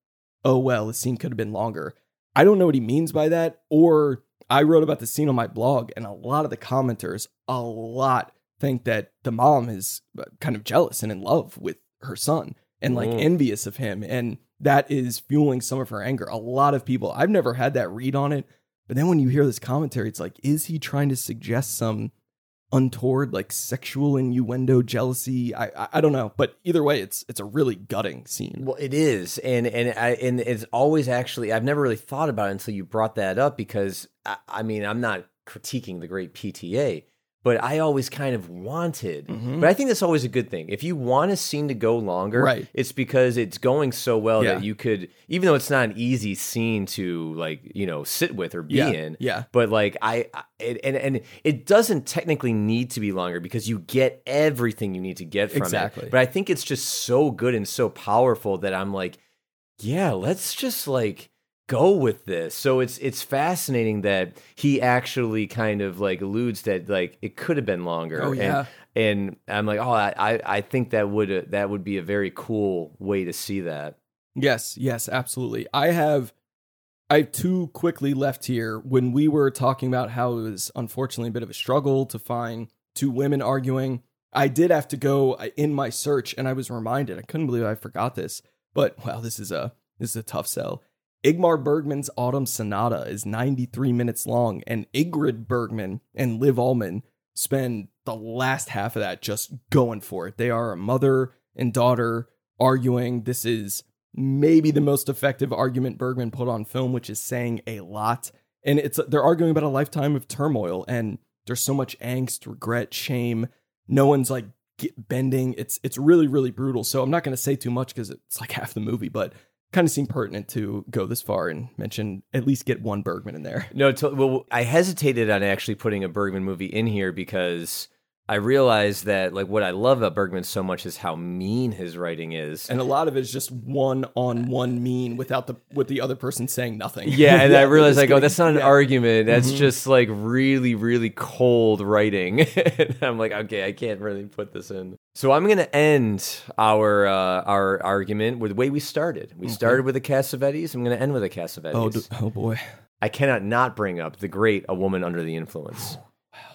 oh well, the scene could have been longer. I don't know what he means by that, or I wrote about the scene on my blog, and a lot of the commenters, a lot, think that the mom is kind of jealous and in love with her son, and like mm. envious of him, and that is fueling some of her anger. A lot of people, I've never had that read on it, but then when you hear this commentary, it's like, is he trying to suggest some untoward, like sexual innuendo, jealousy? I, I I don't know, but either way, it's it's a really gutting scene. Well, it is, and and I and it's always actually I've never really thought about it until you brought that up because I, I mean I'm not critiquing the great P T A, but I always kind of wanted. Mm-hmm. But I think that's always a good thing. If you want a scene to go longer, right. it's because it's going so well yeah. that you could, even though it's not an easy scene to, like, you know, sit with or be yeah. in, yeah. but like I, I it, and, and it doesn't technically need to be longer because you get everything you need to get from exactly. it. But I think it's just so good and so powerful that I'm like, yeah, let's just like go with this. So it's it's fascinating that he actually kind of like alludes that like it could have been longer. Oh, yeah. And, and I'm like, oh, I I think that would that would be a very cool way to see that. Yes, yes, absolutely. I have I have too quickly left here when we were talking about how it was unfortunately a bit of a struggle to find two women arguing. I did have to go in my search, and I was reminded. I couldn't believe I forgot this. But wow, this is a this is a tough sell. Ingmar Bergman's Autumn Sonata is ninety-three minutes long, and Ingrid Bergman and Liv Ullman spend the last half of that just going for it. They are a mother and daughter arguing. This is maybe the most effective argument Bergman put on film, which is saying a lot. And it's they're arguing about a lifetime of turmoil, and there's so much angst, regret, shame. No one's like get bending. It's it's really, really brutal. So I'm not going to say too much because it's like half the movie, but kind of seemed pertinent to go this far and mention at least get one Bergman in there. No, to, well, I hesitated on actually putting a Bergman movie in here because I realized that like what I love about Bergman so much is how mean his writing is, and a lot of it is just one on one mean without the with the other person saying nothing. Yeah, and yeah, I realized like, oh, that's not an yeah. argument. That's mm-hmm. just like really, really cold writing. And I'm like, okay, I can't really put this in. So I'm going to end our uh, our argument with the way we started. We okay. started with a Cassavetes. I'm going to end with a Cassavetes. Oh, d- oh, boy. I cannot not bring up the great A Woman Under the Influence. Wow.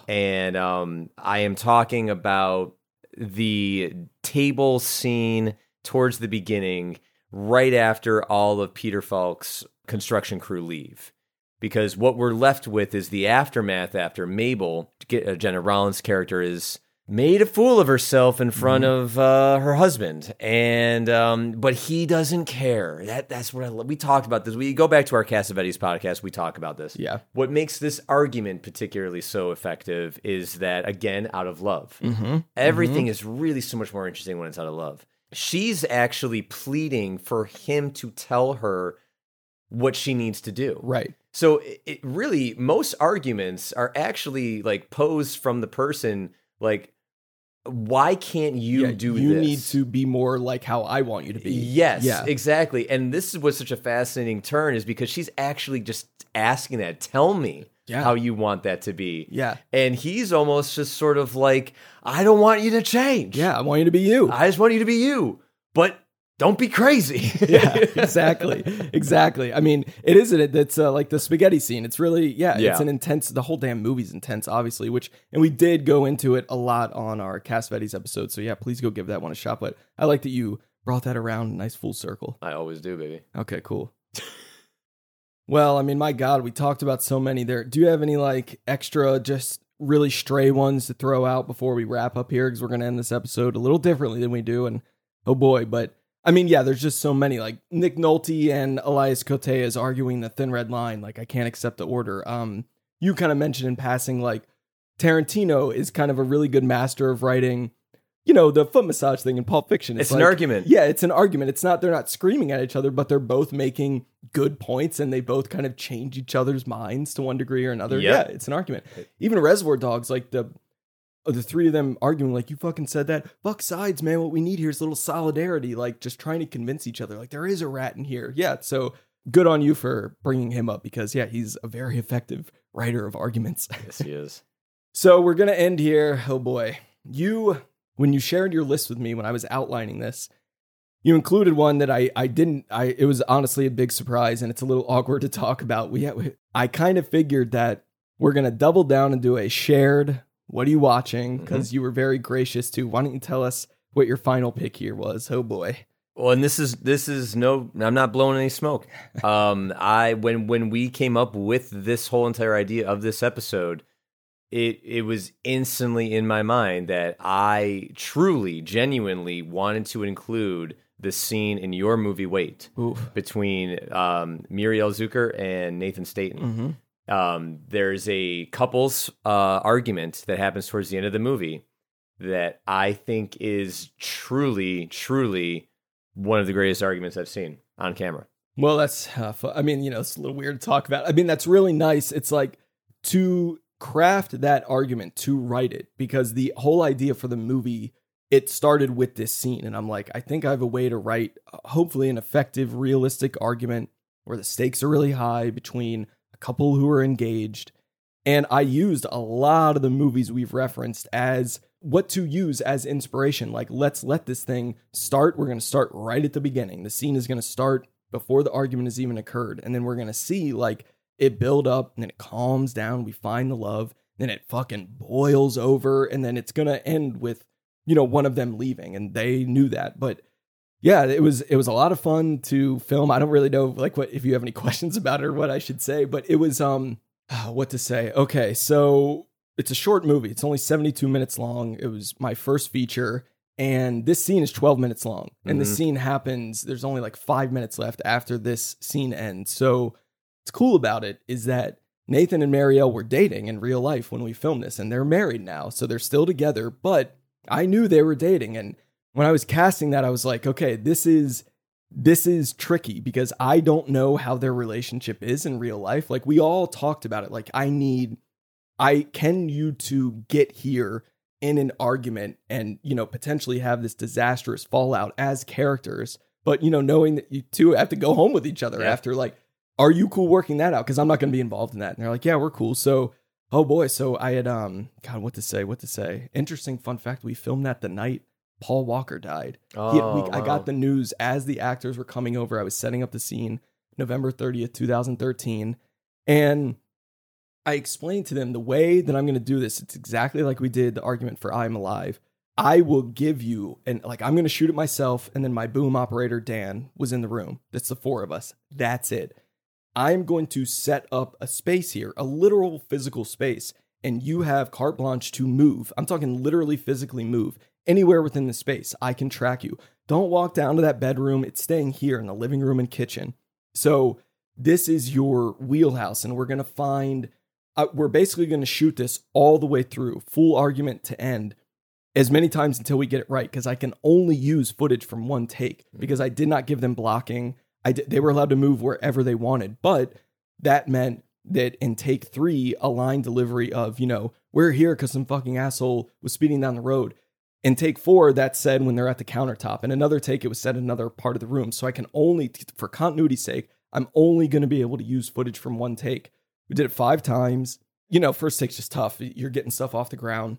And um, I am talking about the table scene towards the beginning, right after all of Peter Falk's construction crew leave. Because what we're left with is the aftermath after Mabel, uh, Jenna Rollins' character, is made a fool of herself in front of uh, her husband, and um, but he doesn't care. That that's what I love. We talked about this. We go back to our Cassavetes podcast. We talk about this. Yeah. What makes this argument particularly so effective is that, again, out of love. Mm-hmm. Everything mm-hmm. is really so much more interesting when it's out of love. She's actually pleading for him to tell her what she needs to do. Right. So it, it really, most arguments are actually like posed from the person like, why can't you yeah, do you this? You need to be more like how I want you to be. Yes, yeah. exactly. And this is what's such a fascinating turn is because she's actually just asking that. Tell me yeah. how you want that to be. Yeah. And he's almost just sort of like, I don't want you to change. Yeah, I want you to be you. I just want you to be you. But don't be crazy. yeah, exactly. Exactly. I mean, it is, it, it's uh, like the spaghetti scene. It's really, yeah, yeah, it's an intense, the whole damn movie's intense, obviously, which, and we did go into it a lot on our Cassavetes episode. So yeah, please go give that one a shot. But I like that you brought that around. Nice full circle. I always do, baby. Okay, cool. Well, I mean, my God, we talked about so many there. Do you have any like extra, just really stray ones to throw out before we wrap up here? Because we're going to end this episode a little differently than we do. And oh boy, but I mean, yeah, there's just so many, like Nick Nolte and Elias Koteas arguing the thin red line, like, I can't accept the order. Um, you kind of mentioned in passing, like, Tarantino is kind of a really good master of writing, you know, the foot massage thing in Pulp Fiction. It's, it's like, an argument. Yeah, it's an argument. It's not, they're not screaming at each other, but they're both making good points, and they both kind of change each other's minds to one degree or another. Yep. Yeah, it's an argument. Even Reservoir Dogs, like the... the three of them arguing like, you fucking said that. Fuck sides, man. What we need here is a little solidarity, like just trying to convince each other like there is a rat in here. Yeah. So good on you for bringing him up because, yeah, he's a very effective writer of arguments. Yes, he is. So we're going to end here. Oh, boy. You, when you shared your list with me when I was outlining this, you included one that I, I didn't. I It was honestly a big surprise, and it's a little awkward to talk about. We, we I kind of figured that we're going to double down and do a shared what are you watching? Because mm-hmm. you were very gracious to. Why don't you tell us what your final pick here was? Oh boy! Well, and this is this is no. I'm not blowing any smoke. um, I when when we came up with this whole entire idea of this episode, it it was instantly in my mind that I truly, genuinely wanted to include the scene in your movie Wait Oof. between um, Muriel Zucker and Nathan Staten. Mm-hmm. Um, there's a couple's uh, argument that happens towards the end of the movie that I think is truly, truly one of the greatest arguments I've seen on camera. Well, that's tough. I mean, you know, it's a little weird to talk about. I mean, that's really nice. It's like to craft that argument, to write it, because the whole idea for the movie, it started with this scene. And I'm like, I think I have a way to write, hopefully, an effective, realistic argument where the stakes are really high between a couple who are engaged. And I used a lot of the movies we've referenced as what to use as inspiration. Like, let's let this thing start. We're going to start right at the beginning. The scene is going to start before the argument has even occurred. And then we're going to see like it build up and then it calms down. We find the love, then it fucking boils over. And then it's going to end with, you know, one of them leaving, and they knew that. But yeah, it was, it was a lot of fun to film. I don't really know like what, if you have any questions about it or what I should say, but it was, um, what to say. Okay. So it's a short movie. It's only seventy-two minutes long. It was my first feature. And this scene is twelve minutes long, and mm-hmm. the scene happens. There's only like five minutes left after this scene ends. So what's cool about it is that Nathan and Marielle were dating in real life when we filmed this, and they're married now. So they're still together, but I knew they were dating. And when I was casting that, I was like, okay, this is, this is tricky because I don't know how their relationship is in real life. Like we all talked about it. Like I need, I can you two get here in an argument and, you know, potentially have this disastrous fallout as characters, but, you know, knowing that you two have to go home with each other yeah. after, like, are you cool working that out? Cause I'm not going to be involved in that. And they're like, yeah, we're cool. So, oh boy. So I had, um, God, what to say, what to say. Interesting fun fact. We filmed that the night Paul Walker died. Oh, he had, we, wow. I got the news as the actors were coming over. I was setting up the scene, November thirtieth, twenty thirteen. And I explained to them the way that I'm going to do this. It's exactly like we did the argument for I'm Alive. I will give you, and like, I'm going to shoot it myself. And then my boom operator, Dan, was in the room. That's the four of us. That's it. I'm going to set up a space here, a literal physical space. And you have carte blanche to move. I'm talking literally physically move anywhere within the space. I can track you. Don't walk down to that bedroom. It's staying here in the living room and kitchen. So this is your wheelhouse. And we're going to find Uh, we're basically going to shoot this all the way through, full argument to end, as many times until we get it right, because I can only use footage from one take, because I did not give them blocking. I d- they were allowed to move wherever they wanted, but that meant that in take three, a line delivery of, you know, we're here because some fucking asshole was speeding down the road. In take four, that said when they're at the countertop. And another take, it was said in another part of the room. So I can only, t- for continuity's sake, I'm only going to be able to use footage from one take. We did it five times. You know, first take's just tough. You're getting stuff off the ground.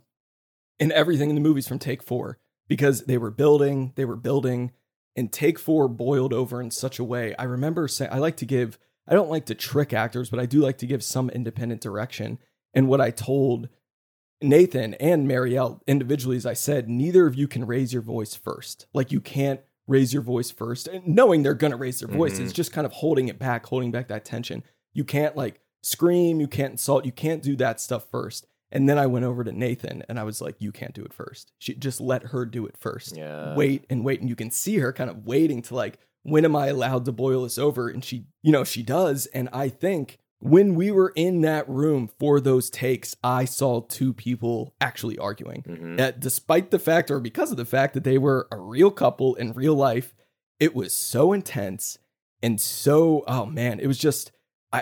And everything in the movie's from take four because they were building, they were building. And take four boiled over in such a way. I remember saying, I like to give, I don't like to trick actors, but I do like to give some independent direction. And what I told Nathan and Marielle individually is I said, neither of you can raise your voice first. Like you can't raise your voice first. And knowing they're going to raise their voice, mm-hmm. it's just kind of holding it back, holding back that tension. You can't like, scream, you can't insult, you can't do that stuff first. And then I went over to Nathan and I was like, you can't do it first. She just let her do it first. Yeah. Wait and wait. And you can see her kind of waiting to like, when am I allowed to boil this over? And she, you know, she does. And I think when we were in that room for those takes, I saw two people actually arguing. Mm-hmm. Uh, despite the fact or because of the fact that they were a real couple in real life, it was so intense and so, oh man, it was just,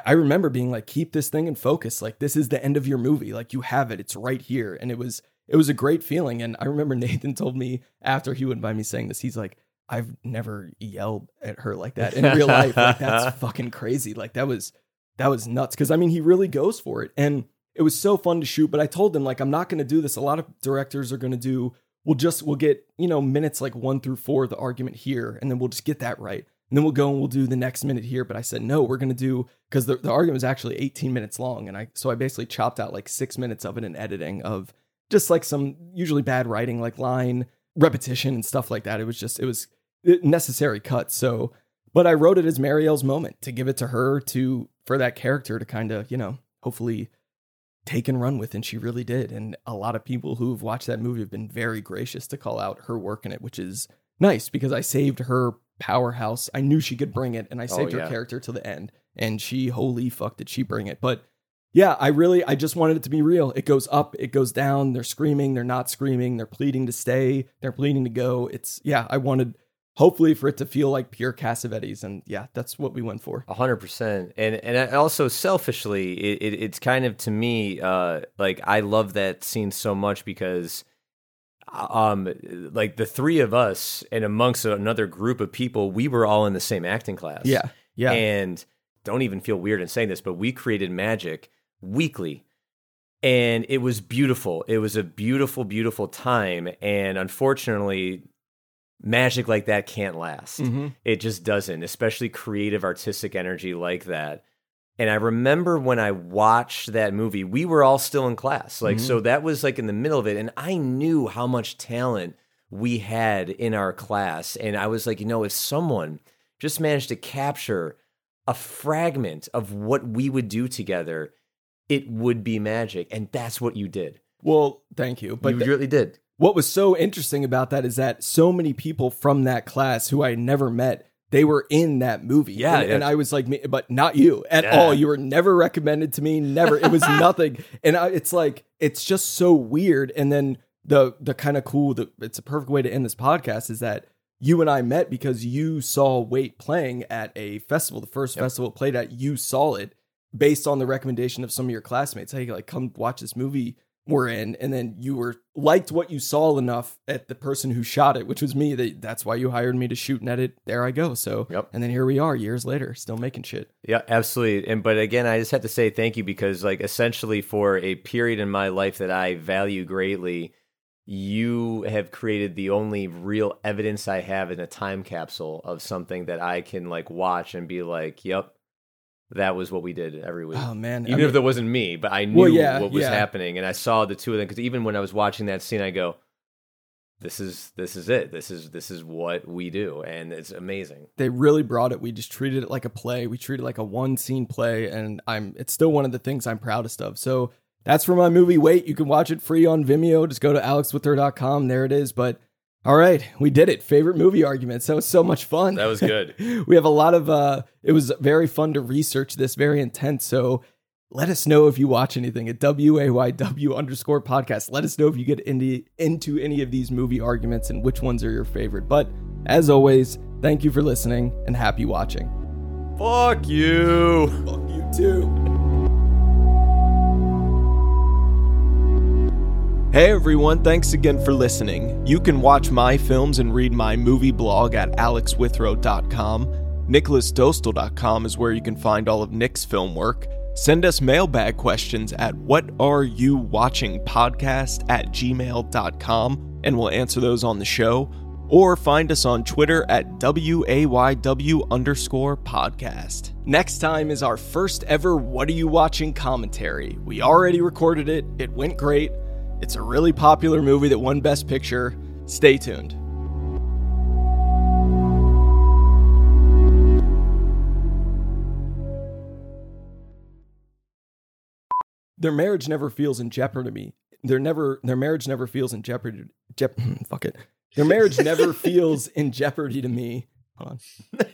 I remember being like, keep this thing in focus. Like, this is the end of your movie. Like, you have it. It's right here. And it was it was a great feeling. And I remember Nathan told me after he wouldn't mind me saying this, he's like, I've never yelled at her like that in real life. Like, that's fucking crazy. Like, that was that was nuts. Because, I mean, he really goes for it. And it was so fun to shoot. But I told him, like, I'm not going to do this. A lot of directors are going to do, we'll just, we'll get, you know, minutes like one through four of the argument here. And then we'll just get that right. And then we'll go and we'll do the next minute here. But I said, no, we're going to do, because the, the argument was actually eighteen minutes long. And I, so I basically chopped out like six minutes of it in editing of just like some usually bad writing, like line repetition and stuff like that. It was just, it was necessary cuts. So, but I wrote it as Marielle's moment to give it to her to, for that character to kind of, you know, hopefully take and run with. And she really did. And a lot of people who've watched that movie have been very gracious to call out her work in it, which is nice because I saved her powerhouse. I knew she could bring it, and I saved oh, yeah. her character till the end, and she holy fuck did she bring it. But yeah, I really, I just wanted it to be real. It goes up, it goes down. They're screaming, they're not screaming, they're pleading to stay, they're pleading to go. It's, yeah, I wanted, hopefully, for it to feel like pure Cassavetes. And yeah, that's what we went for. A hundred percent. And and also selfishly, it, it, it's kind of, to me, uh, like, I love that scene so much because, um, like, the three of us and amongst another group of people, we were all in the same acting class. Yeah, yeah. And don't even feel weird in saying this, but we created magic weekly, and it was beautiful. It was a beautiful, beautiful time. And unfortunately, magic like that can't last. Mm-hmm. It just doesn't, especially creative, artistic energy like that. And I remember when I watched that movie, we were all still in class. Like, mm-hmm. so that was like in the middle of it. And I knew how much talent we had in our class. And I was like, you know, if someone just managed to capture a fragment of what we would do together, it would be magic. And that's what you did. Well, thank you. But you th- really did. What was so interesting about that is that so many people from that class who I never met, they were in that movie. Yeah. And, yeah. and I was like, but not you at yeah. all. You were never recommended to me. Never. It was nothing. And I, it's like, it's just so weird. And then the, the kind of cool, the, it's a perfect way to end this podcast is that you and I met because you saw Wait playing at a festival, the first yep. festival it played at. You saw it based on the recommendation of some of your classmates. Hey, like, come watch this movie we're in. And then you were liked what you saw enough at the person who shot it, which was me. That, that's why you hired me to shoot and edit. There I go. So, yep. and then here we are years later, still making shit. Yeah, absolutely. And, but again, I just have to say thank you because, like, essentially for a period in my life that I value greatly, you have created the only real evidence I have in a time capsule of something that I can, like, watch and be like, yep, that was what we did every week. Oh, man. Even I mean, if that wasn't me, but I knew well, yeah, what was yeah. happening. And I saw the two of them, because even when I was watching that scene, I go, this is this is it. This is this is what we do. And it's amazing. They really brought it. We just treated it like a play. We treated it like a one scene play. And I'm it's still one of the things I'm proudest of. So that's for my movie Wait. You can watch it free on Vimeo. Just go to alex wither dot com. There it is. But all right, we did it. Favorite movie arguments. That was so much fun. That was good. We have a lot of, uh, it was very fun to research this, very intense. So let us know if you watch anything at W A Y W underscore podcast. Let us know if you get into, into any of these movie arguments and which ones are your favorite. But as always, thank you for listening and happy watching. Fuck you. Fuck you too. Hey everyone, thanks again for listening. You can watch my films and read my movie blog at alex withrow dot com. nicholas dostal dot com is where you can find all of Nick's film work. Send us mailbag questions at whatareyouwatchingpodcast at gmail dot com and we'll answer those on the show. Or find us on Twitter at W A Y W underscore podcast. Next time is our first ever What Are You Watching commentary. We already recorded it, it went great. It's a really popular movie that won Best Picture. Stay tuned. Their marriage never feels in jeopardy to me. Their never their marriage never feels in jeopardy. Je- fuck it. Their marriage never feels in jeopardy to me. Hold on.